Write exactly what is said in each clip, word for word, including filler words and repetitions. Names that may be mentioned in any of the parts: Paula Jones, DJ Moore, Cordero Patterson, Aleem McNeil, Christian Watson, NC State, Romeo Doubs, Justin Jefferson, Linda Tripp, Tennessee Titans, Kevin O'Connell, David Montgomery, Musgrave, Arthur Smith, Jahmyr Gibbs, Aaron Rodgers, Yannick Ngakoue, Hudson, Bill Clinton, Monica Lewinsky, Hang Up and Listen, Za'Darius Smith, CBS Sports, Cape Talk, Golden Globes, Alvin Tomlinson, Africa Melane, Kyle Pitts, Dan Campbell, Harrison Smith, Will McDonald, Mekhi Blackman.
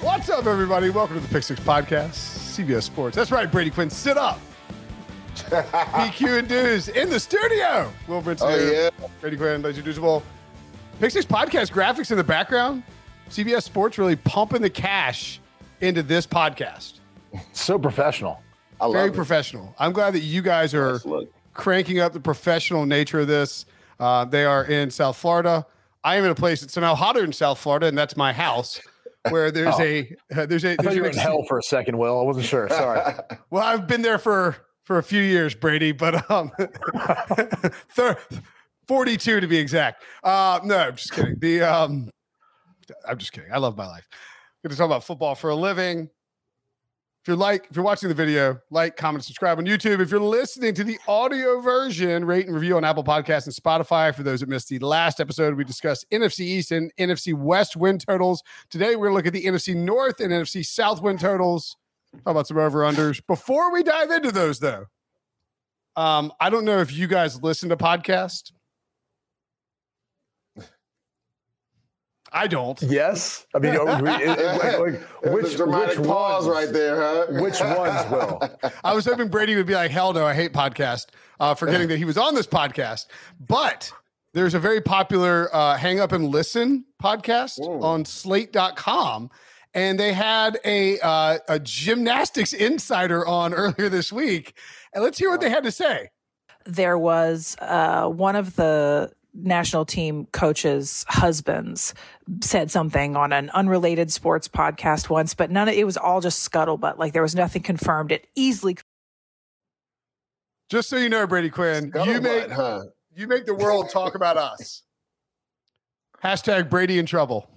What's up, everybody? Welcome to the Pick Six Podcast, C B S Sports. That's right, Brady Quinn, sit up. B Q and Dudes in the studio. Will Brinson, oh, yeah. Brady Quinn, ladies and gentlemen. Pick Six Podcast graphics in the background. C B S Sports really pumping the cash into this podcast. So professional. I love Very it. professional. I'm glad that you guys are cranking up the professional nature of this. Uh, they are in South Florida. I am in a place that's somehow hotter in South Florida, and that's my house. Where there's oh. a uh, there's a I there's you were in hell for a second, Will. I wasn't sure. Sorry. Well, I've been there for for a few years, Brady, but um, forty-two to be exact. Uh, no, I'm just kidding. The um, I'm just kidding. I love my life. We're going to talk about football for a living. If you're like, if you're watching the video, like, comment, subscribe on YouTube. If you're listening to the audio version, rate and review on Apple Podcasts and Spotify. For those that missed the last episode, we discussed N F C East and N F C West win totals. Today, we're going to look at the N F C North and N F C South win totals. How about some over-unders? Before we dive into those, though, um, I don't know if you guys listen to podcasts. I don't. Yes. I mean, it, it, it, like, like, which, dramatic which pause ones, right there, huh? Which ones, Will? I was hoping Brady would be like, hell no, I hate podcast, uh, forgetting that he was on this podcast. But there's a very popular uh, Hang Up and Listen podcast Whoa. on slate dot com. And they had a, uh, a gymnastics insider on earlier this week. And let's hear what they had to say. There was uh, one of the national team coaches' husbands said something on an unrelated sports podcast once, but none of it was all just scuttlebutt. Like there was nothing confirmed. It easily. Just so you know, Brady Quinn, you make huh? you make the world talk about us. Hashtag Brady in trouble.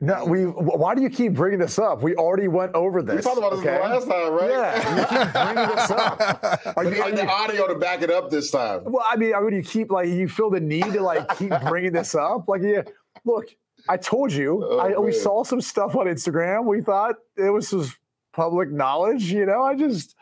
No, we. Why do you keep bringing this up? We already went over this. We talked about okay? this the last time, right? Yeah, you keep bringing this up. Are you, are you, the audio to back it up this time? Well, I mean, I mean, you keep like you feel the need to like keep bringing this up. Like, yeah, look, I told you, oh, I, we saw some stuff on Instagram. We thought it was just public knowledge. You know, I just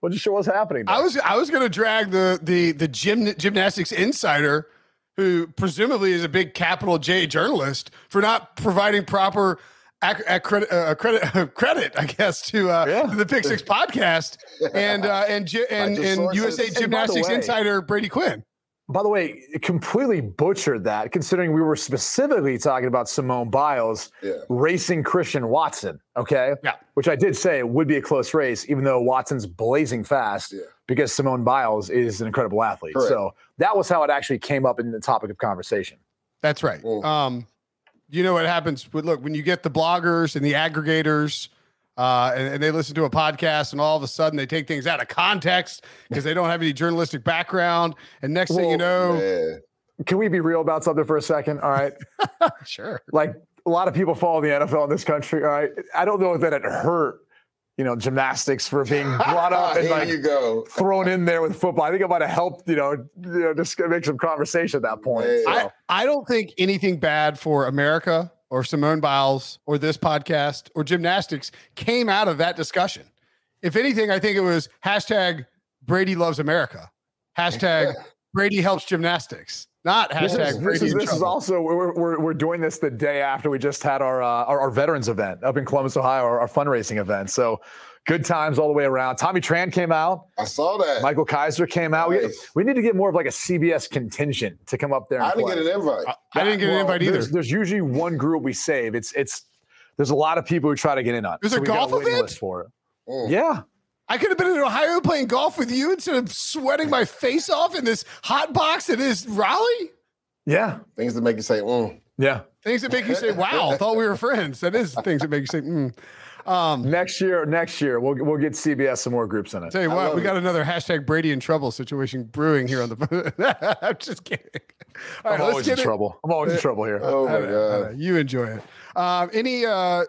wasn't sure what's happening. There. I was, I was going to drag the the the gym, gymnastics insider, who presumably is a big capital J journalist, for not providing proper ac- accredit, uh, credit, credit, I guess, to, uh, yeah. to the Pick Six podcast and uh, and and, and U S A Gymnastics and way, insider Brady Quinn. By the way, completely butchered that, considering we were specifically talking about Simone Biles yeah. racing Christian Watson, okay? Yeah. Which I did say would be a close race, even though Watson's blazing fast yeah. because Simone Biles is an incredible athlete. Correct. So that was how it actually came up in the topic of conversation. That's right. Well, um, you know what happens with, look, when you get the bloggers and the aggregators uh, and, and they listen to a podcast and all of a sudden they take things out of context because they don't have any journalistic background. And next well, thing you know, man. Can we be real about something for a second? All right. Sure. Like a lot of people follow the N F L in this country. All right. I don't know if that it hurt, you know, gymnastics for being brought up and like, you go. thrown in there with football. I think it might have helped, you know, you know, just make some conversation at that point. Yeah, yeah. So. I, I don't think anything bad for America or Simone Biles or this podcast or gymnastics came out of that discussion. If anything, I think it was hashtag Brady loves America. Hashtag Brady helps gymnastics. Not hashtag Brady. This is, this is also we're, we're we're doing this the day after we just had our uh, our, our veterans event up in Columbus, Ohio, our, our fundraising event. So good times all the way around. Tommy Tran came out. I saw that. Michael Kaiser came out. Nice. We, we need to get more of like a C B S contingent to come up there. And I didn't play. get an invite. I, I didn't get well, an invite either. There's, there's usually one group we save. It's it's there's a lot of people who try to get in on. There's so a golf got a event list for it. Mm. Yeah. I could have been in Ohio playing golf with you instead of sweating my face off in this hot box that is Raleigh. Yeah. Things that make you say, mm. Yeah. Things that make you say, wow, I thought we were friends. That is things that make you say, mm. Um, next year, next year, we'll we'll get C B S some more groups in it. Tell you what, we got it. another hashtag Brady in trouble situation brewing here on the – I'm just kidding. All right, I'm always in it. trouble. I'm always in trouble here. Oh, my God. You enjoy it. Um, any uh,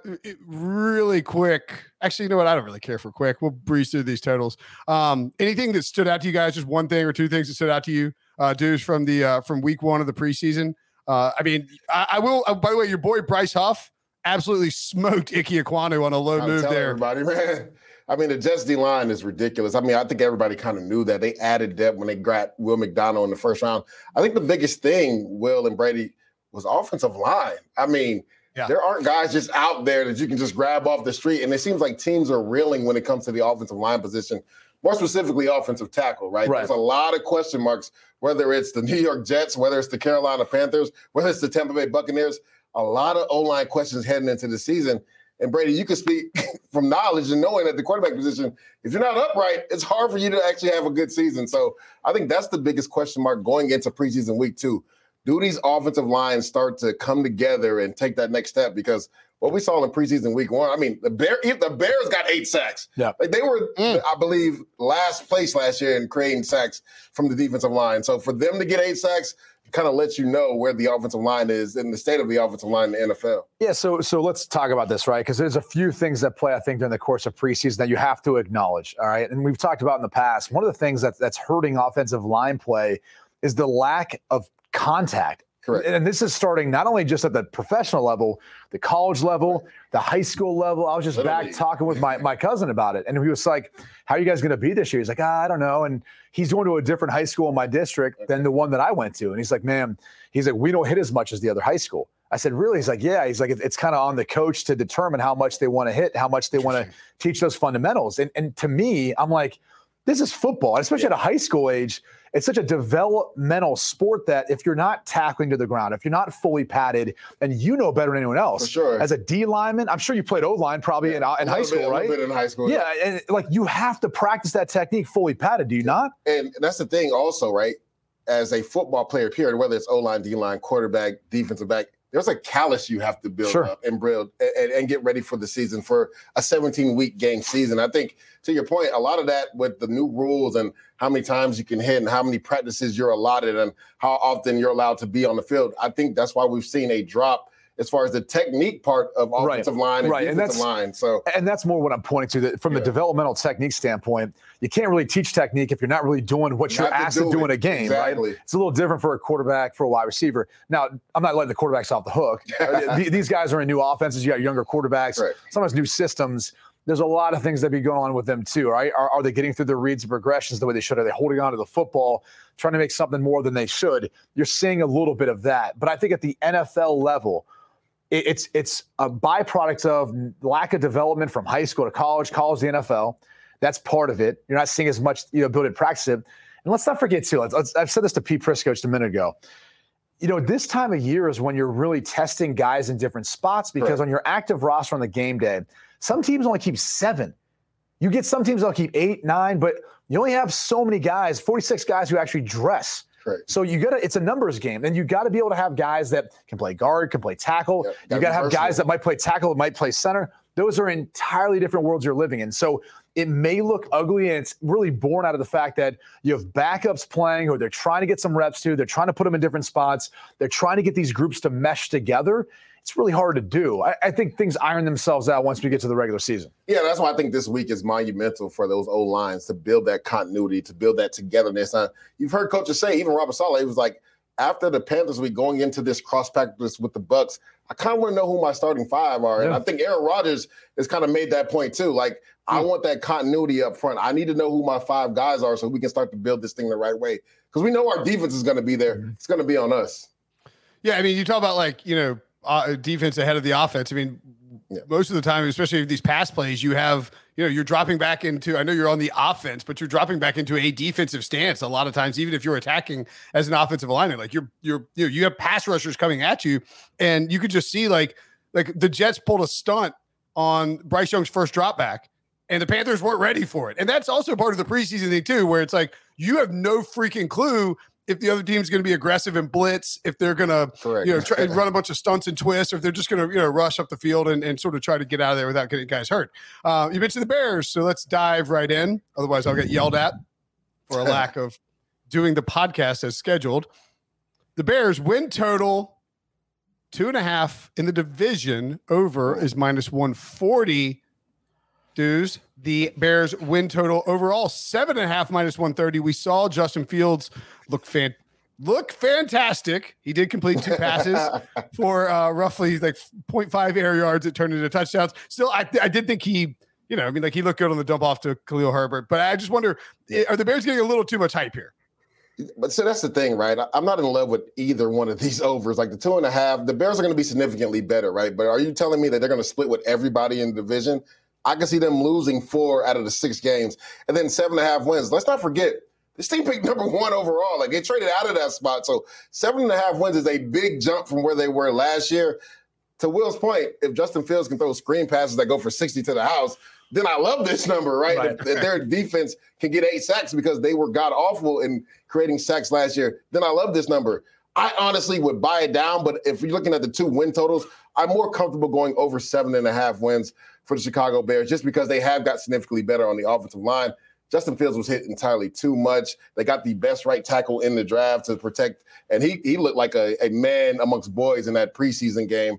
really quick – actually, you know what? I don't really care for quick. We'll breeze through these totals. Um, anything that stood out to you guys, just one thing or two things that stood out to you, uh, dudes, from the uh, from week one of the preseason? Uh, I mean, I, I will uh, – by the way, your boy Bryce Huff absolutely smoked Ikem Ekwonu on a low I'm move there. Everybody, man. I mean, the Jets D line is ridiculous. I mean, I think everybody kind of knew that. They added depth when they got Will McDonald in the first round. I think the biggest thing, Will and Brady, was offensive line. I mean, yeah. there aren't guys just out there that you can just grab off the street. And it seems like teams are reeling when it comes to the offensive line position, more specifically offensive tackle, right? right? There's a lot of question marks, whether it's the New York Jets, whether it's the Carolina Panthers, whether it's the Tampa Bay Buccaneers. A lot of O-line questions heading into the season. And, Brady, you can speak from knowledge and knowing that the quarterback position, if you're not upright, it's hard for you to actually have a good season. So I think that's the biggest question mark going into preseason week two. Do these offensive lines start to come together and take that next step? Because what we saw in preseason week one, I mean, the, Bear, the Bears got eight sacks. Yeah. Like they were, mm. I believe, last place last year in creating sacks from the defensive line. So for them to get eight sacks kind of lets you know where the offensive line is and the state of the offensive line in the N F L. Yeah, so so let's talk about this, right? Because there's a few things that play, I think, during the course of preseason that you have to acknowledge, all right? And we've talked about in the past, one of the things that, that's hurting offensive line play is the lack of contact. Correct. And this is starting not only just at the professional level, the college level, the high school level. I was just Literally. back talking with my, my cousin about it. And he was like, how are you guys going to be this year? He's like, ah, I don't know. And he's going to a different high school in my district than the one that I went to. And he's like, man, he's like, we don't hit as much as the other high school. I said, really? He's like, yeah. He's like, it's kind of on the coach to determine how much they want to hit, how much they want to teach those fundamentals. And, and to me, I'm like, this is football, especially yeah. at a high school age. It's such a developmental sport that if you're not tackling to the ground, if you're not fully padded, and you know better than anyone else, For sure. as a D lineman, I'm sure you played O-line probably yeah. in, in high school, bit, right? A little bit in high school. Yeah, yeah, and like you have to practice that technique fully padded, do you not? And that's the thing also, right? As a football player, period, whether it's O-line, D-line, quarterback, defensive back, there's a callus you have to build sure. up and build and, and get ready for the season, for a seventeen-week game season. I think, to your point, a lot of that with the new rules and how many times you can hit and how many practices you're allotted and how often you're allowed to be on the field. I think that's why we've seen a drop as far as the technique part of offensive right. line and right. defensive and that's, line. So, and that's more what I'm pointing to. That from yeah. the developmental technique standpoint, you can't really teach technique if you're not really doing what you you're asked to do, to do in a game. Exactly. Right? It's a little different for a quarterback, for a wide receiver. Now, I'm not letting the quarterbacks off the hook. These guys are in new offenses. You got younger quarterbacks, right. sometimes new systems. There's a lot of things that be going on with them too, right? Are, are they getting through the reads and progressions the way they should? Are they holding on to the football, trying to make something more than they should? You're seeing a little bit of that. But I think at the N F L level, It's it's a byproduct of lack of development from high school to college, college to the N F L. That's part of it. You're not seeing as much, you know, build and practice it. And let's not forget too. Let's, let's, I've said this to Pete Prisco just a minute ago. You know, this time of year is when you're really testing guys in different spots because right. on your active roster on the game day, some teams only keep seven. You get some teams that'll keep eight, nine, but you only have so many guys, forty-six guys who actually dress. Right. So you got to, it's a numbers game, and you got to be able to have guys that can play guard, can play tackle. Yep, you got to have guys that might play tackle, might play center. Those are entirely different worlds you're living in. So it may look ugly, and it's really born out of the fact that you have backups playing who they're trying to get some reps to. They're trying to put them in different spots. They're trying to get these groups to mesh together. It's really hard to do. I, I think things iron themselves out once we get to the regular season. Yeah, that's why I think this week is monumental for those old lines to build that continuity, to build that togetherness. Uh, you've heard coaches say, even Robert Saleh, he was like, after the Panthers, we going into this cross practice with the Bucs, I kind of want to know who my starting five are. Yeah. And I think Aaron Rodgers has kind of made that point too. Like, mm-hmm. I want that continuity up front. I need to know who my five guys are so we can start to build this thing the right way. Because we know our defense is going to be there. Mm-hmm. It's going to be on us. Yeah, I mean, you talk about like, you know, Uh, defense ahead of the offense. I mean, yeah. most of the time, especially these pass plays, you have, you know, you're dropping back into, I know you're on the offense, but you're dropping back into a defensive stance a lot of times, even if you're attacking as an offensive lineman. Like you're, you're, you know, you have pass rushers coming at you, and you could just see like, like the Jets pulled a stunt on Bryce Young's first drop back, and the Panthers weren't ready for it. And that's also part of the preseason thing too, where it's like, you have no freaking clue if the other team's going to be aggressive and blitz, if they're going to, you know, try and run a bunch of stunts and twists, or if they're just going to, you know, rush up the field and, and sort of try to get out of there without getting guys hurt. Uh, you mentioned the Bears, so let's dive right in. Otherwise, I'll get yelled at for a lack of doing the podcast as scheduled. The Bears win total two and a half in the division. Over is minus one forty. Dues, the Bears win total overall seven and a half minus one thirty. We saw Justin Fields look fan look fantastic. He did complete two passes for uh, roughly like point five air yards. It turned into touchdowns. Still, I, I did think he, you know, I mean, like he looked good on the dump off to Khalil Herbert. But I just wonder, are the Bears getting a little too much hype here? But so that's the thing, right? I'm not in love with either one of these overs. Like the two and a half, the Bears are going to be significantly better, right? But are you telling me that they're going to split with everybody in the division? I can see them losing four out of the six games and then seven and a half wins. Let's not forget, this team picked number one overall. Like they traded out of that spot. So seven and a half wins is a big jump from where they were last year. To Will's point, if Justin Fields can throw screen passes that go for sixty to the house, then I love this number, right? right. If, if their defense can get eight sacks because they were god awful in creating sacks last year, then I love this number. I honestly would buy it down, but if you're looking at the two win totals, I'm more comfortable going over seven and a half wins for the Chicago Bears just because they have got significantly better on the offensive line. Justin Fields was hit entirely too much. They got the best right tackle in the draft to protect, and he he looked like a, a man amongst boys in that preseason game.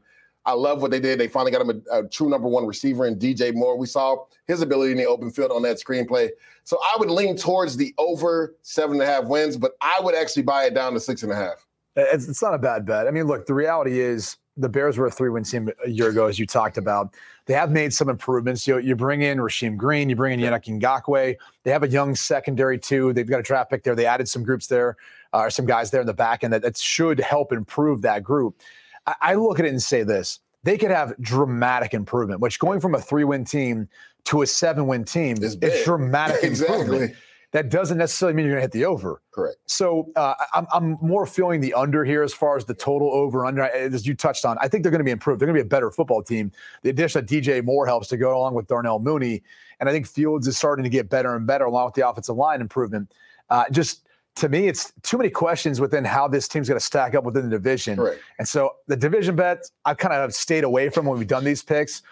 I love what they did. They finally got him a, a true number one receiver in D J Moore. We saw his ability in the open field on that screenplay. So I would lean towards the over seven and a half wins, but I would actually buy it down to six and a half. It's not a bad bet. I mean, look, the reality is the Bears were a three-win team a year ago, as you talked about. They have made some improvements. You know, you bring in Rasheem Green, you bring in Yannick Ngakoue. They have a young secondary, too. They've got a draft pick there. They added some groups there, or uh, some guys there in the back end that, that should help improve that group. I, I look at it and say this. They could have dramatic improvement, which going from a three-win team to a seven-win team is dramatic exactly. improvement. That doesn't necessarily mean you're going to hit the over. Correct. So uh, I'm, I'm more feeling the under here as far as the total over under, as you touched on. I think they're going to be improved. They're going to be a better football team. The addition of D J Moore helps to go along with Darnell Mooney. And I think Fields is starting to get better and better along with the offensive line improvement. Uh, just to me, it's too many questions within how this team's going to stack up within the division. Correct. And so the division bets, I've kind of stayed away from when we've done these picks.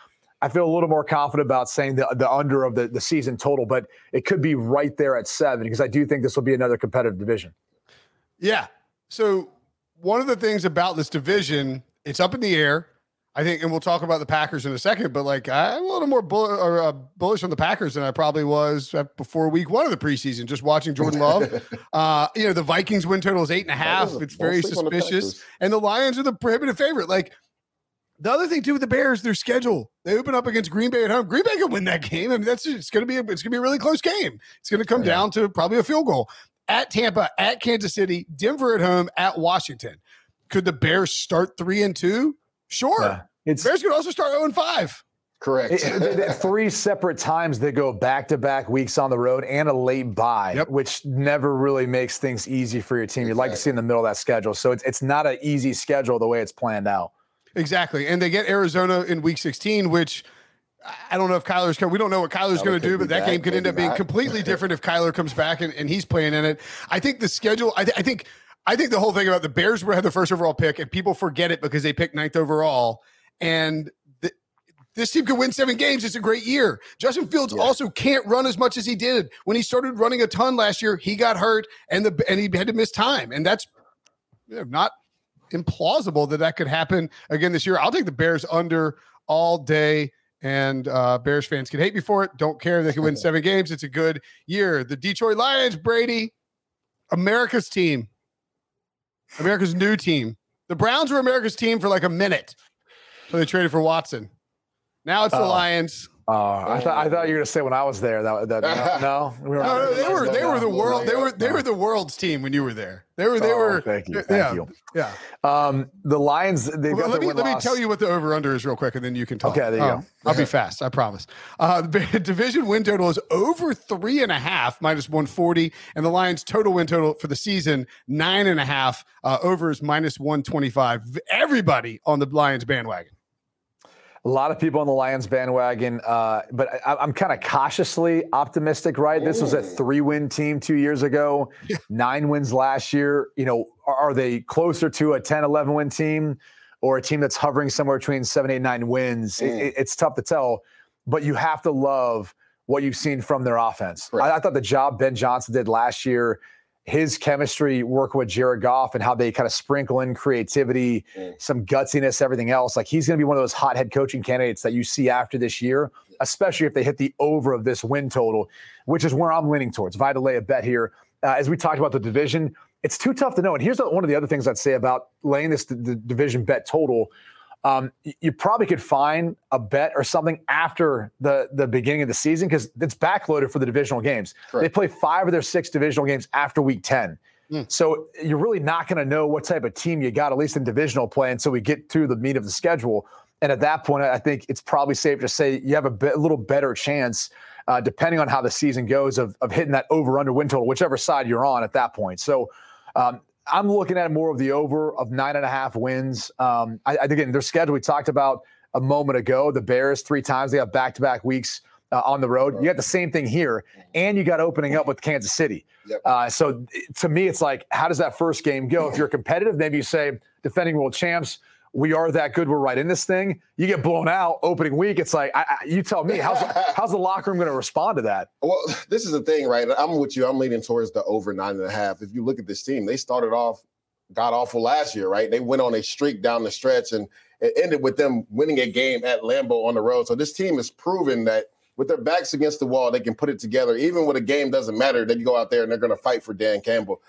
I feel a little more confident about saying the, the under of the, the season total, but it could be right there at seven because I do think this will be another competitive division. Yeah. So one of the things about this division, it's up in the air, I think, and we'll talk about the Packers in a second, but like I'm a little more bull- or, uh, bullish on the Packers than I probably was before week one of the preseason, just watching Jordan Love. uh, you know, the Vikings win total is eight and a half. It's very suspicious. And the Lions are the prohibitive favorite. Like, the other thing too with the Bears, their schedule. They open up against Green Bay at home. Green Bay can win that game. I mean, that's it's going to be a, it's going to be a really close game. It's going to come yeah. down to probably a field goal. At Tampa, at Kansas City, Denver at home, at Washington. Could the Bears start three and two? Sure. Yeah, it's, Bears could also start zero and five. Correct. it, it, it, three separate times they go back to back weeks on the road and a late bye, yep. which never really makes things easy for your team. You'd exactly. like to see in the middle of that schedule. So it's it's not an easy schedule the way it's planned out. Exactly. And they get Arizona in week sixteen, which I don't know if Kyler's – we don't know what Kyler's going to do, but that back, game could end up being not. completely different if Kyler comes back and, and he's playing in it. I think the schedule I, th- I think I think the whole thing about the Bears were had the first overall pick, and people forget it because they picked ninth overall. And the, This team could win seven games. It's a great year. Justin Fields yeah. also can't run as much as he did. When he started running a ton last year, he got hurt and the and he had to miss time. And that's not implausible that that could happen again this year. I'll take the Bears under all day. And uh, Bears fans can hate me for it. Don't care. They can win seven games. It's a good year. The Detroit Lions, Brady, America's team. America's new team. The Browns were America's team for like a minute. So they traded for Watson. Now it's the uh, Lions. Uh, oh, I thought I thought you were going to say when I was there. That, that no, no, we were no, no, they were they were the world. They were they were the world's team when you were there. They were they oh, were. Thank you. Thank yeah, you. Yeah. Um, the Lions. They well, got let me let loss. me tell you what the over under is real quick, and then you can talk. Okay, there you um, go. I'll be fast. I promise. Uh, the division win total is over three and a half, minus one forty, and the Lions' total win total for the season nine and a half. Uh, over is minus one twenty five. Everybody on the Lions bandwagon. A lot of people on the Lions bandwagon, uh, but I, I'm kind of cautiously optimistic, right? This was a three-win team two years ago, yeah. nine wins last year. You know, are, are they closer to a ten, eleven win team or a team that's hovering somewhere between seven, eight, nine wins? Mm. It, it's tough to tell, but you have to love what you've seen from their offense. Right. I, I thought the job Ben Johnson did last year, his chemistry working with Jared Goff and how they kind of sprinkle in creativity, mm. some gutsiness, everything else. Like he's going to be one of those hot head coaching candidates that you see after this year, especially if they hit the over of this win total, which is where I'm leaning towards. If I had to lay a bet here, uh, as we talked about the division, it's too tough to know. And here's one of the other things I'd say about laying this the division bet total. Um, you probably could find a bet or something after the, the beginning of the season because it's backloaded for the divisional games. Correct. They play five of their six divisional games after week ten. Mm. So you're really not going to know what type of team you got, at least in divisional play, until we get through the meat of the schedule. And at that point, I think it's probably safe to say you have a, bit, a little better chance, uh, depending on how the season goes, of, of hitting that over-under win total, whichever side you're on at that point. So um, – I'm looking at more of the over of nine and a half wins. Um, I, I again, their schedule we talked about a moment ago. The Bears three times they have back-to-back weeks uh, on the road. You got the same thing here, and you got opening up with Kansas City. Yep. Uh, so to me, it's like, how does that first game go? If you're competitive, maybe you say defending world champs. We are that good. We're right in this thing. You get blown out opening week. It's like, I, I, you tell me, how's how's the locker room going to respond to that? Well, this is the thing, right? I'm with you. I'm leaning towards the over nine and a half. If you look at this team, they started off god awful last year, right? They went on a streak down the stretch and it ended with them winning a game at Lambeau on the road. So this team has proven that with their backs against the wall, they can put it together. Even when a game doesn't matter, then you go out there and they're going to fight for Dan Campbell.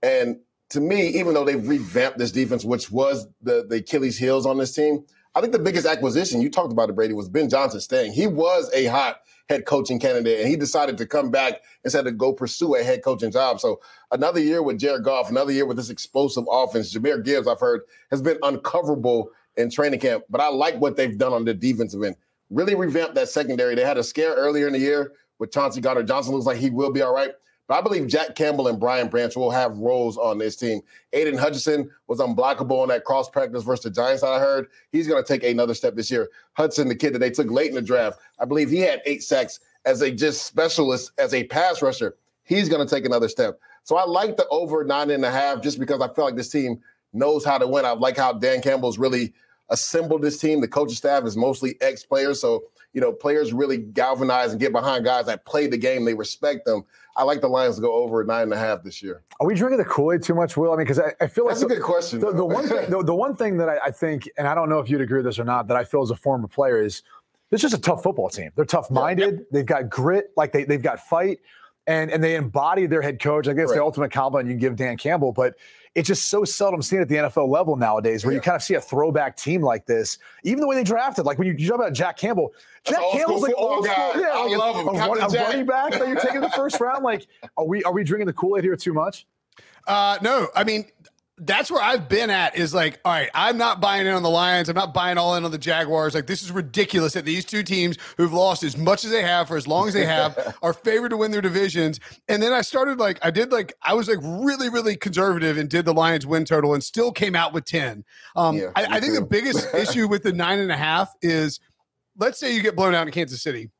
And to me, even though they've revamped this defense, which was the, the Achilles heels on this team, I think the biggest acquisition, you talked about it, Brady, was Ben Johnson staying. He was a hot head coaching candidate, and he decided to come back instead of go pursue a head coaching job. So another year with Jared Goff, another year with this explosive offense. Jahmyr Gibbs, I've heard, has been uncoverable in training camp, but I like what they've done on the defensive end. Really revamped that secondary. They had a scare earlier in the year with Chauncey Gardner Johnson. Looks like he will be all right. But I believe Jack Campbell and Brian Branch will have roles on this team. Aiden Hutchinson was unblockable on that cross practice versus the Giants, I heard. He's going to take another step this year. Hudson, the kid that they took late in the draft, I believe he had eight sacks as a just specialist, as a pass rusher. He's going to take another step. So I like the over nine and a half just because I feel like this team knows how to win. I like how Dan Campbell's really assembled this team. The coaching staff is mostly ex-players, so you know, players really galvanize and get behind guys that play the game. They respect them. I like the Lions to go over nine and a half this year. Are we drinking the Kool-Aid too much, Will? I mean, because I, I feel like that's the, a good question. The, the one thing, the, the one thing that I, I think, and I don't know if you'd agree with this or not, that I feel as a former player is, it's just a tough football team. They're tough-minded. Yeah. They've got grit. Like they they've got fight, and and they embody their head coach. I guess right. The ultimate compliment you can give Dan Campbell, but it's just so seldom seen at the N F L level nowadays where yeah. you kind of see a throwback team like this. Even the way they drafted, like when you talk about Jack Campbell, That's Jack Campbell's like old school. Yeah, I like love a, him. A, run, a running back that you're taking the first round. Like, are we are we drinking the Kool-Aid here too much? Uh, no, I mean, that's where I've been at is like, all right, I'm not buying in on the Lions. I'm not buying all in on the Jaguars. Like, this is ridiculous that these two teams who've lost as much as they have for as long as they have are favored to win their divisions. And then I started like, I did like, I was like really, really conservative and did the Lions win total and still came out with ten. Um, yeah, I, I think the biggest issue with the nine and a half is, let's say you get blown out in Kansas City.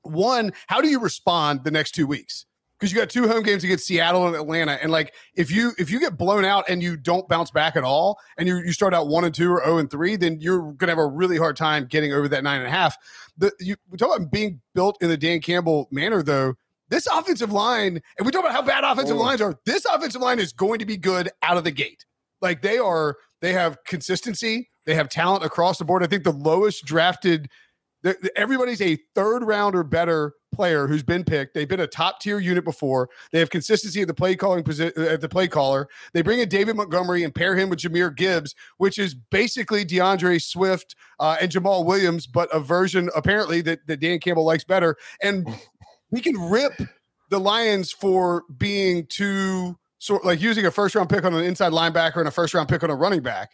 One, how do you respond the next two weeks? because you got two home games against Seattle and Atlanta. And like, if you if you get blown out and you don't bounce back at all, and you you start out one and two or zero and three, then you're gonna have a really hard time getting over that nine and a half. The you we talk about being built in the Dan Campbell manner, though. This offensive line, and we talk about how bad offensive oh. lines are. This offensive line is going to be good out of the gate. Like they are, they have consistency, they have talent across the board. I think the lowest drafted, the, the, everybody's a third round or better player who's been picked. They've been a top tier unit before. They have consistency at the play calling position, at the play caller. They bring in David Montgomery and pair him with Jahmyr Gibbs, which is basically DeAndre Swift uh, and Jamal Williams, but a version apparently that, that Dan Campbell likes better. And we can rip the Lions for being too sort like using a first round pick on an inside linebacker and a first round pick on a running back,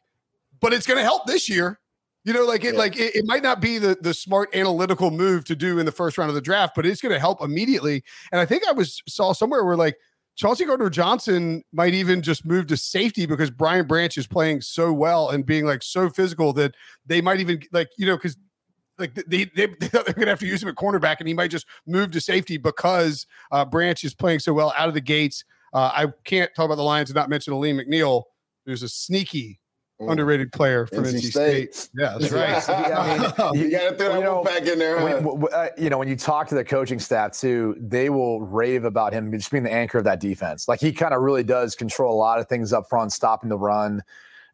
but it's going to help this year. You know, like it, yeah. like it, it might not be the, the smart analytical move to do in the first round of the draft, but it's going to help immediately. And I think I was saw somewhere where like Chauncey Gardner-Johnson might even just move to safety because Brian Branch is playing so well and being like so physical that they might even like, you know, because Like they, they, they thought they're going to have to use him at cornerback, and he might just move to safety because uh, Branch is playing so well out of the gates. Uh, I can't talk about the Lions and not mention Aleem McNeil, who's a sneaky, mm. underrated player from N C State. State. Yeah, that's right. I mean, you got to throw that know, back in there. Huh? When, uh, you know, when you talk to the coaching staff too, they will rave about him just being the anchor of that defense. Like he kind of really does control a lot of things up front, stopping the run,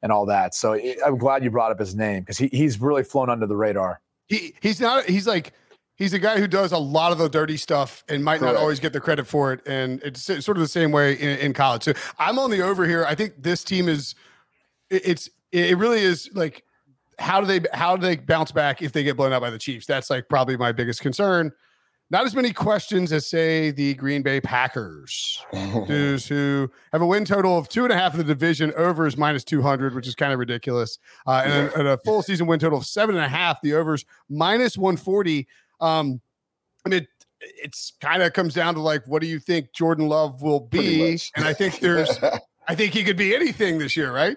and all that. So it, I'm glad you brought up his name because he he's really flown under the radar. He he's not he's like he's a guy who does a lot of the dirty stuff and might Correct. Not always get the credit for it, and it's sort of the same way in, in college. So I'm on the over here. I think this team is it's it really is like how do they how do they bounce back if they get blown out by the Chiefs? That's like probably my biggest concern. Not as many questions as say the Green Bay Packers, dudes who have a win total of two and a half in the division. Over is minus two hundred, which is kind of ridiculous, uh, and, a, and a full season win total of seven and a half. The overs minus one forty. Um, I mean, it, it's kind of comes down to like, what do you think Jordan Love will be? And I think there's, I think he could be anything this year, right?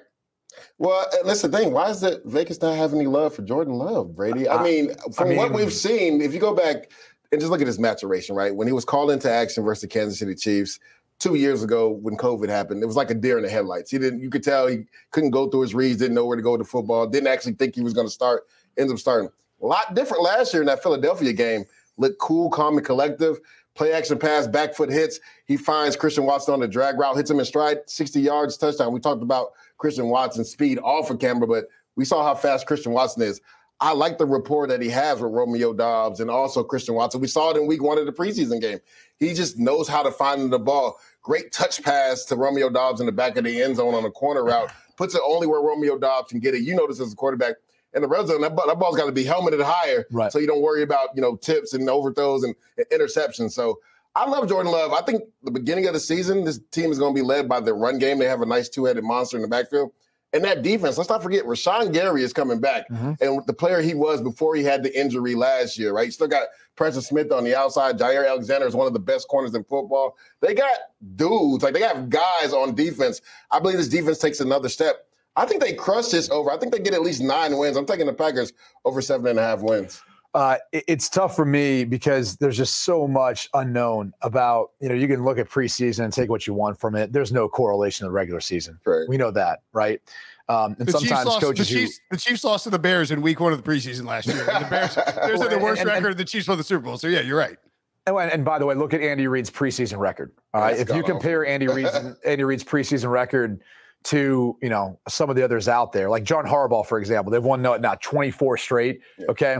Well, that's the thing. Why is that Vegas not having any love for Jordan Love, Brady? I mean, from I mean, what we've seen, if you go back. And just look at his maturation, right? When he was called into action versus the Kansas City Chiefs two years ago when COVID happened, it was like a deer in the headlights. He didn't, you could tell he couldn't go through his reads, didn't know where to go with the football, didn't actually think he was going to start, ends up starting. A lot different last year in that Philadelphia game. Looked cool, calm, and collective. Play action pass, back foot hits. He finds Christian Watson on the drag route, hits him in stride, sixty yards, touchdown. We talked about Christian Watson's speed off of camera, but we saw how fast Christian Watson is. I like the rapport that he has with Romeo Doubs and also Christian Watson. We saw it in week one of the preseason game. He just knows how to find the ball. Great touch pass to Romeo Doubs in the back of the end zone on a corner route. Puts it only where Romeo Doubs can get it. You know this as a quarterback. In the red zone, that, ball, that ball's got to be helmeted higher right. So you don't worry about, you know, tips and overthrows and, and interceptions. So I love Jordan Love. I think the beginning of the season, this team is going to be led by the run game. They have a nice two-headed monster in the backfield. And that defense, let's not forget, Rashawn Gary is coming back. Mm-hmm. And the player he was before he had the injury last year, right? You still got Preston Smith on the outside. Jair Alexander is one of the best corners in football. They got dudes. Like, they have guys on defense. I believe this defense takes another step. I think they crush this over. I think they get at least nine wins. I'm taking the Packers over seven and a half wins. Uh, it, it's tough for me because there's just so much unknown about, you know, you can look at preseason and take what you want from it. There's no correlation to the regular season. Right. We know that, right? Um, and the sometimes Chiefs coaches lost, the, who, Chiefs, the Chiefs lost to the Bears in week one of the preseason last year. And the Bears there's the worst and, and, record. The Chiefs won the Super Bowl. So, yeah, you're right. And, and by the way, look at Andy Reid's preseason record. All right. That's if you compare Andy Reid's, Andy Reid's preseason record to, you know, some of the others out there, like John Harbaugh, for example, they've won now twenty-four straight. Yeah. Okay.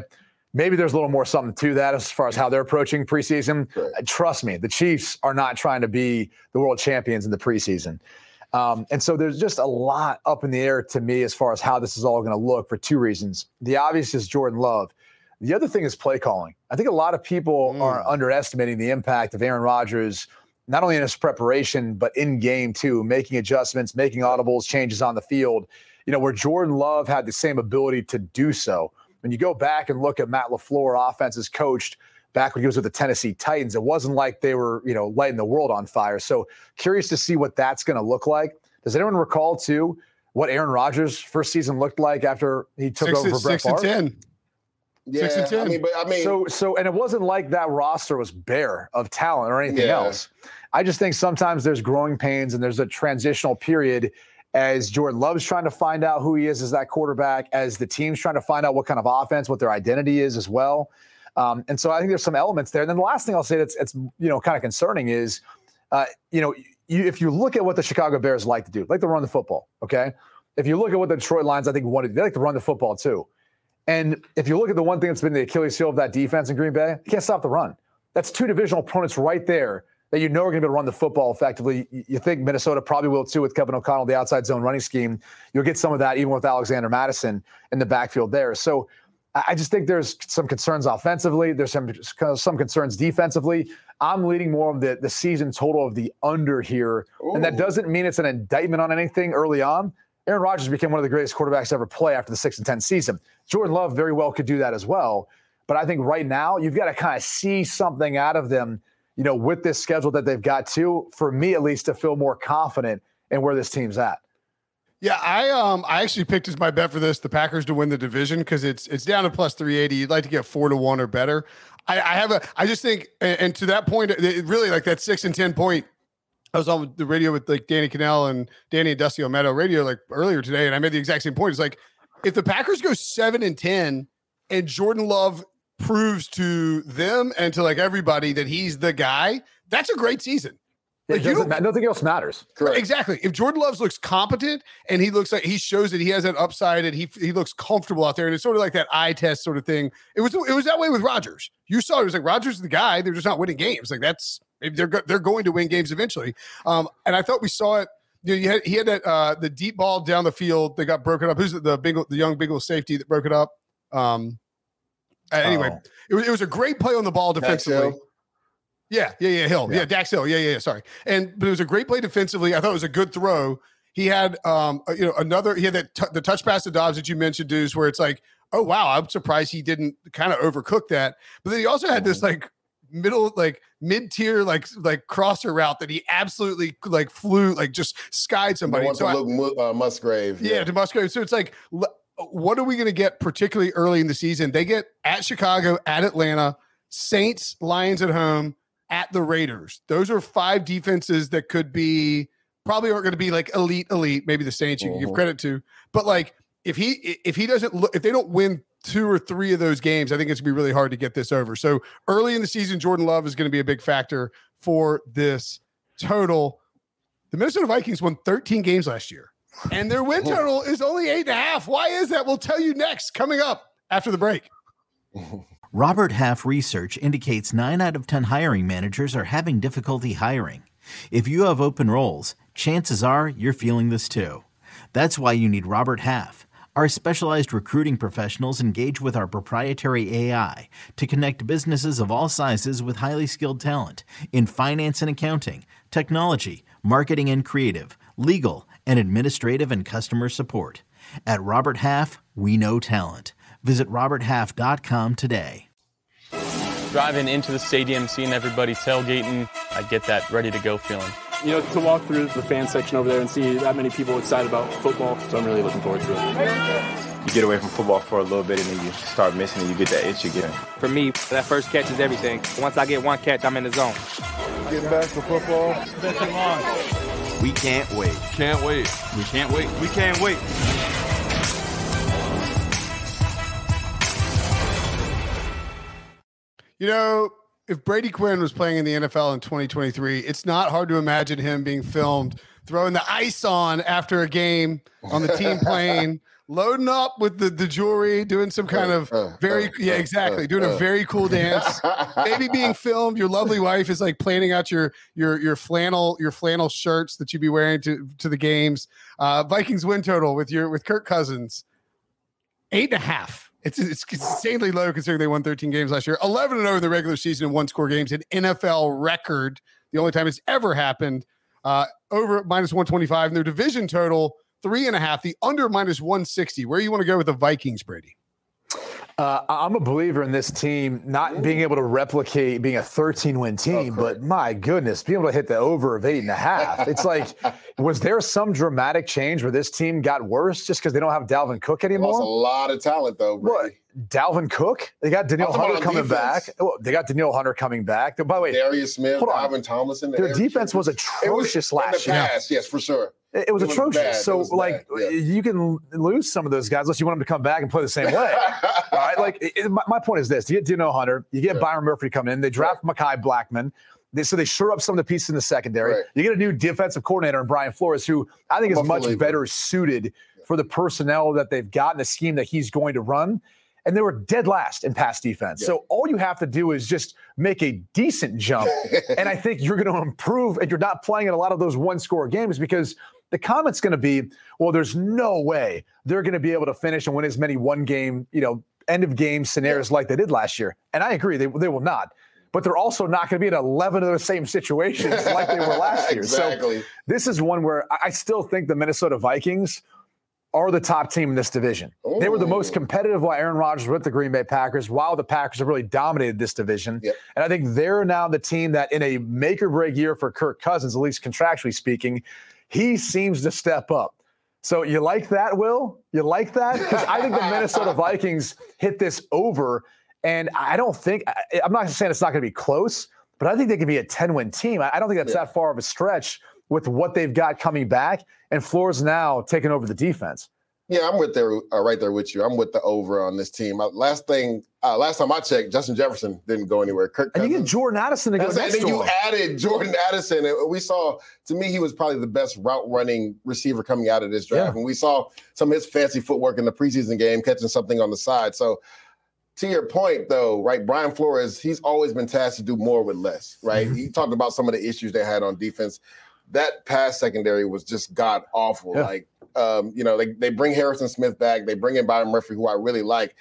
Maybe there's a little more something to that as far as how they're approaching preseason. Right. Trust me, the Chiefs are not trying to be the world champions in the preseason. Um, and so there's just a lot up in the air to me as far as how this is all going to look for two reasons. The obvious is Jordan Love. The other thing is play calling. I think a lot of people mm. are underestimating the impact of Aaron Rodgers, not only in his preparation, but in game too, making adjustments, making audibles, changes on the field, you know, where Jordan Love had the same ability to do so. When you go back and look at Matt LaFleur offenses coached back when he was with the Tennessee Titans, it wasn't like they were, you know, lighting the world on fire. So curious to see what that's going to look like. Does anyone recall, too, what Aaron Rodgers' first season looked like after he took six, over for Brett Favre? six and ten Yeah, six and ten. I mean, but I mean, so so, and it wasn't like that roster was bare of talent or anything yeah. else. I just think sometimes there's growing pains and there's a transitional period as Jordan Love's trying to find out who he is as that quarterback, as the team's trying to find out what kind of offense, what their identity is as well. Um, and so I think there's some elements there. And then the last thing I'll say that's, it's, you know, kind of concerning is, uh, you know, you, if you look at what the Chicago Bears like to do, like to run the football, okay? If you look at what the Detroit Lions, I think, wanted, they like to run the football too. And if you look at the one thing that's been the Achilles heel of that defense in Green Bay, you can't stop the run. That's two divisional opponents right there that you know are going to be able to run the football effectively. You think Minnesota probably will too with Kevin O'Connell, the outside zone running scheme. You'll get some of that even with Alexander Mattison in the backfield there. So I just think there's some concerns offensively. There's some some concerns defensively. I'm leading more of the, the season total of the under here. Ooh. And that doesn't mean it's an indictment on anything early on. Aaron Rodgers became one of the greatest quarterbacks to ever play after the six and ten season. Jordan Love very well could do that as well. But I think right now you've got to kind of see something out of them, you know, with this schedule that they've got to, for me at least, to feel more confident in where this team's at. Yeah, I um I actually picked as my bet for this the Packers to win the division because it's it's down to plus three eighty. You'd like to get four to one or better. I, I have a I just think and, and to that point, it really like that six and ten point. I was on the radio with like Danny Cannell and Danny and Dusty Olmedo radio like earlier today, and I made the exact same point. It's like if the Packers go seven and ten, and Jordan Love proves to them and to like everybody that he's the guy, that's a great season. Like you ma- nothing else matters. Correct. Exactly. If Jordan Love looks competent and he looks like he shows that he has that upside and he he looks comfortable out there, and it's sort of like that eye test sort of thing. It was it was that way with Rodgers. You saw it, it was like Rodgers is the guy. They're just not winning games. Like that's they're go- they're going to win games eventually. Um, and I thought we saw it. You know, you had, he had that uh, the deep ball down the field that got broken up. Who's the the, Bingle, the young Bingle safety that broke it up? Um, uh, anyway, oh. it was it was a great play on the ball defensively. Yeah, yeah, yeah, Hill. Yeah. yeah, Dax Hill. Yeah, yeah, yeah, sorry. And but it was a great play defensively. I thought it was a good throw. He had, um, you know, another. He had that t- the touch pass to Doubs that you mentioned, Deuce, where it's like, oh wow, I'm surprised he didn't kind of overcook that. But then he also had this like middle, like mid tier, like like crosser route that he absolutely like flew, like just skied somebody. No, so Luke, I, uh, Musgrave. Yeah, yeah, to Musgrave. So it's like, what are we going to get particularly early in the season? They get at Chicago, at Atlanta, Saints, Lions at home, at the Raiders. Those are five defenses that could be probably aren't going to be like elite, elite. Maybe the Saints you can give credit to, but like if he if he doesn't look, if they don't win two or three of those games, I think it's gonna be really hard to get this over. So early in the season, Jordan Love is going to be a big factor for this total. The Minnesota Vikings won thirteen games last year, and their win total is only eight and a half. Why is that? We'll tell you next. Coming up after the break. Robert Half research indicates nine out of ten hiring managers are having difficulty hiring. If you have open roles, chances are you're feeling this too. That's why you need Robert Half. Our specialized recruiting professionals engage with our proprietary A I to connect businesses of all sizes with highly skilled talent in finance and accounting, technology, marketing and creative, legal, and administrative and customer support. At Robert Half, we know talent. Visit robert half dot com today. Driving into the stadium, seeing everybody tailgating, I get that ready-to-go feeling. You know, to walk through the fan section over there and see that many people excited about football, so I'm really looking forward to it. You get away from football for a little bit, and then you start missing, and you get that itch again. For me, that first catch is everything. Once I get one catch, I'm in the zone. Getting back to football. Best thing on. We can't wait. Can't wait. We can't wait. We can't wait. You know, if Brady Quinn was playing in the N F L in twenty twenty-three, it's not hard to imagine him being filmed throwing the ice on after a game on the team plane, loading up with the, the jewelry, doing some kind of very, yeah, exactly. Doing a very cool dance, maybe being filmed. Your lovely wife is like planning out your, your, your flannel, your flannel shirts that you'd be wearing to, to the games. Uh, Vikings win total with your, with Kirk Cousins, eight and a half. It's, it's insanely low considering they won thirteen games last year. eleven and oh in the regular season in one-score games, an N F L record. The only time it's ever happened. Uh, over minus one twenty-five. And their division total, three and a half. The under minus one sixty. Where you want to go with the Vikings, Brady? Uh, I'm a believer in this team not being able to replicate being a thirteen-win team, oh, but my goodness, being able to hit the over of eight and a half. It's like, was there some dramatic change where this team got worse just because they don't have Dalvin Cook anymore? Lost a lot of talent, though, bro. Well, Dalvin Cook. They got Danielle Hunter coming defense. back. Well, they got Danielle Hunter coming back. By the way, Darius Smith, Alvin Tomlinson. Their Aaron defense was atrocious was, last in the past, year. Yes, for sure. It was it atrocious. Was so, was like, yeah. you can lose some of those guys unless you want them to come back and play the same way. All right. Like, it, my, my point is this: you get Dino Hunter, you get yeah. Byron Murphy coming in, they draft right. Mekhi Blackman. They, so they shore up some of the pieces in the secondary. Right. You get a new defensive coordinator in Brian Flores, who I think I'm is much believer. better suited for the personnel that they've got and the scheme that he's going to run. And they were dead last in pass defense. Yeah. So all you have to do is just make a decent jump. And I think you're going to improve, and you're not playing in a lot of those one-score games because – the comment's going to be, well, there's no way they're going to be able to finish and win as many one-game, you know, end-of-game scenarios yeah. like they did last year. And I agree, they they will not. But they're also not going to be in eleven of the same situations like they were last year. Exactly. So this is one where I still think the Minnesota Vikings are the top team in this division. Ooh. They were the most competitive while Aaron Rodgers was with the Green Bay Packers, while the Packers have really dominated this division. Yep. And I think they're now the team that in a make-or-break year for Kirk Cousins, at least contractually speaking, he seems to step up. So you like that, Will? You like that? Because I think the Minnesota Vikings hit this over, and I don't think – I'm not saying it's not going to be close, but I think they could be a ten-win team. I don't think that's yeah. that far of a stretch with what they've got coming back, and Flores now taking over the defense. Yeah, I'm with there, uh, right there with you. I'm with the over on this team. Uh, last thing, uh, last time I checked, Justin Jefferson didn't go anywhere. Kirk Cousins, and you get Jordan Addison to go next to him. You added Jordan Addison, and we saw, to me, he was probably the best route running receiver coming out of this draft. Yeah. And we saw some of his fancy footwork in the preseason game, catching something on the side. So, to your point, though, right? Brian Flores, he's always been tasked to do more with less, right? Mm-hmm. He talked about some of the issues they had on defense. That pass secondary was just god awful, yeah. like. Um, you know, they, they bring Harrison Smith back. They bring in Byron Murphy, who I really like.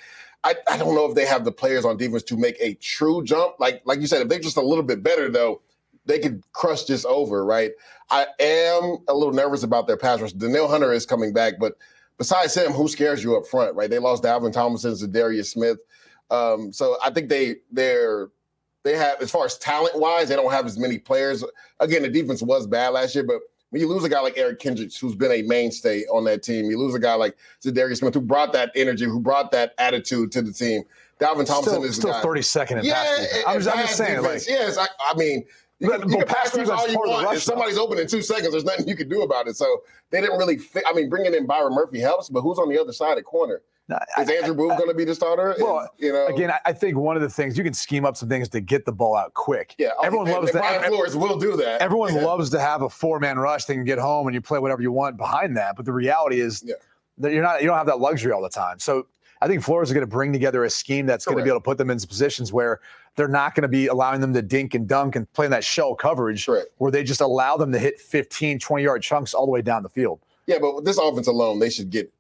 I, I don't know if they have the players on defense to make a true jump. Like like you said, if they're just a little bit better, though, they could crush this over, right? I am a little nervous about their pass rush. Danielle Hunter is coming back, but besides him, who scares you up front, right? They lost Dalvin Tomlinson to Darius Smith. Um, so I think they they're they have, as far as talent-wise, they don't have as many players. Again, the defense was bad last year, but when you lose a guy like Eric Kendricks, who's been a mainstay on that team, you lose a guy like Za'Darius Smith, who brought that energy, who brought that attitude to the team. Dalvin Thompson still, is still the guy. thirty-second in yeah, pass defense. I'm just, I'm just saying, defense, like, yes, I, I mean, you but, can, you but can pass defense all you want. If somebody's open in two seconds, there's nothing you can do about it. So they didn't really fit. I mean, bringing in Byron Murphy helps, but who's on the other side of corner? Now, is Andrew Booth going to be the starter? Well, and, you know, again, I think one of the things you can scheme up some things to get the ball out quick. Yeah, everyone and, loves and that. Brian Flores will do that. Everyone yeah. loves to have a four-man rush. They can get home and you play whatever you want behind that. But the reality is yeah. that you're not you don't have that luxury all the time. So I think Flores is going to bring together a scheme that's going to be able to put them in positions where they're not going to be allowing them to dink and dunk and play in that shell coverage Correct. where they just allow them to hit fifteen, twenty-yard chunks all the way down the field. Yeah, but with this offense alone, they should get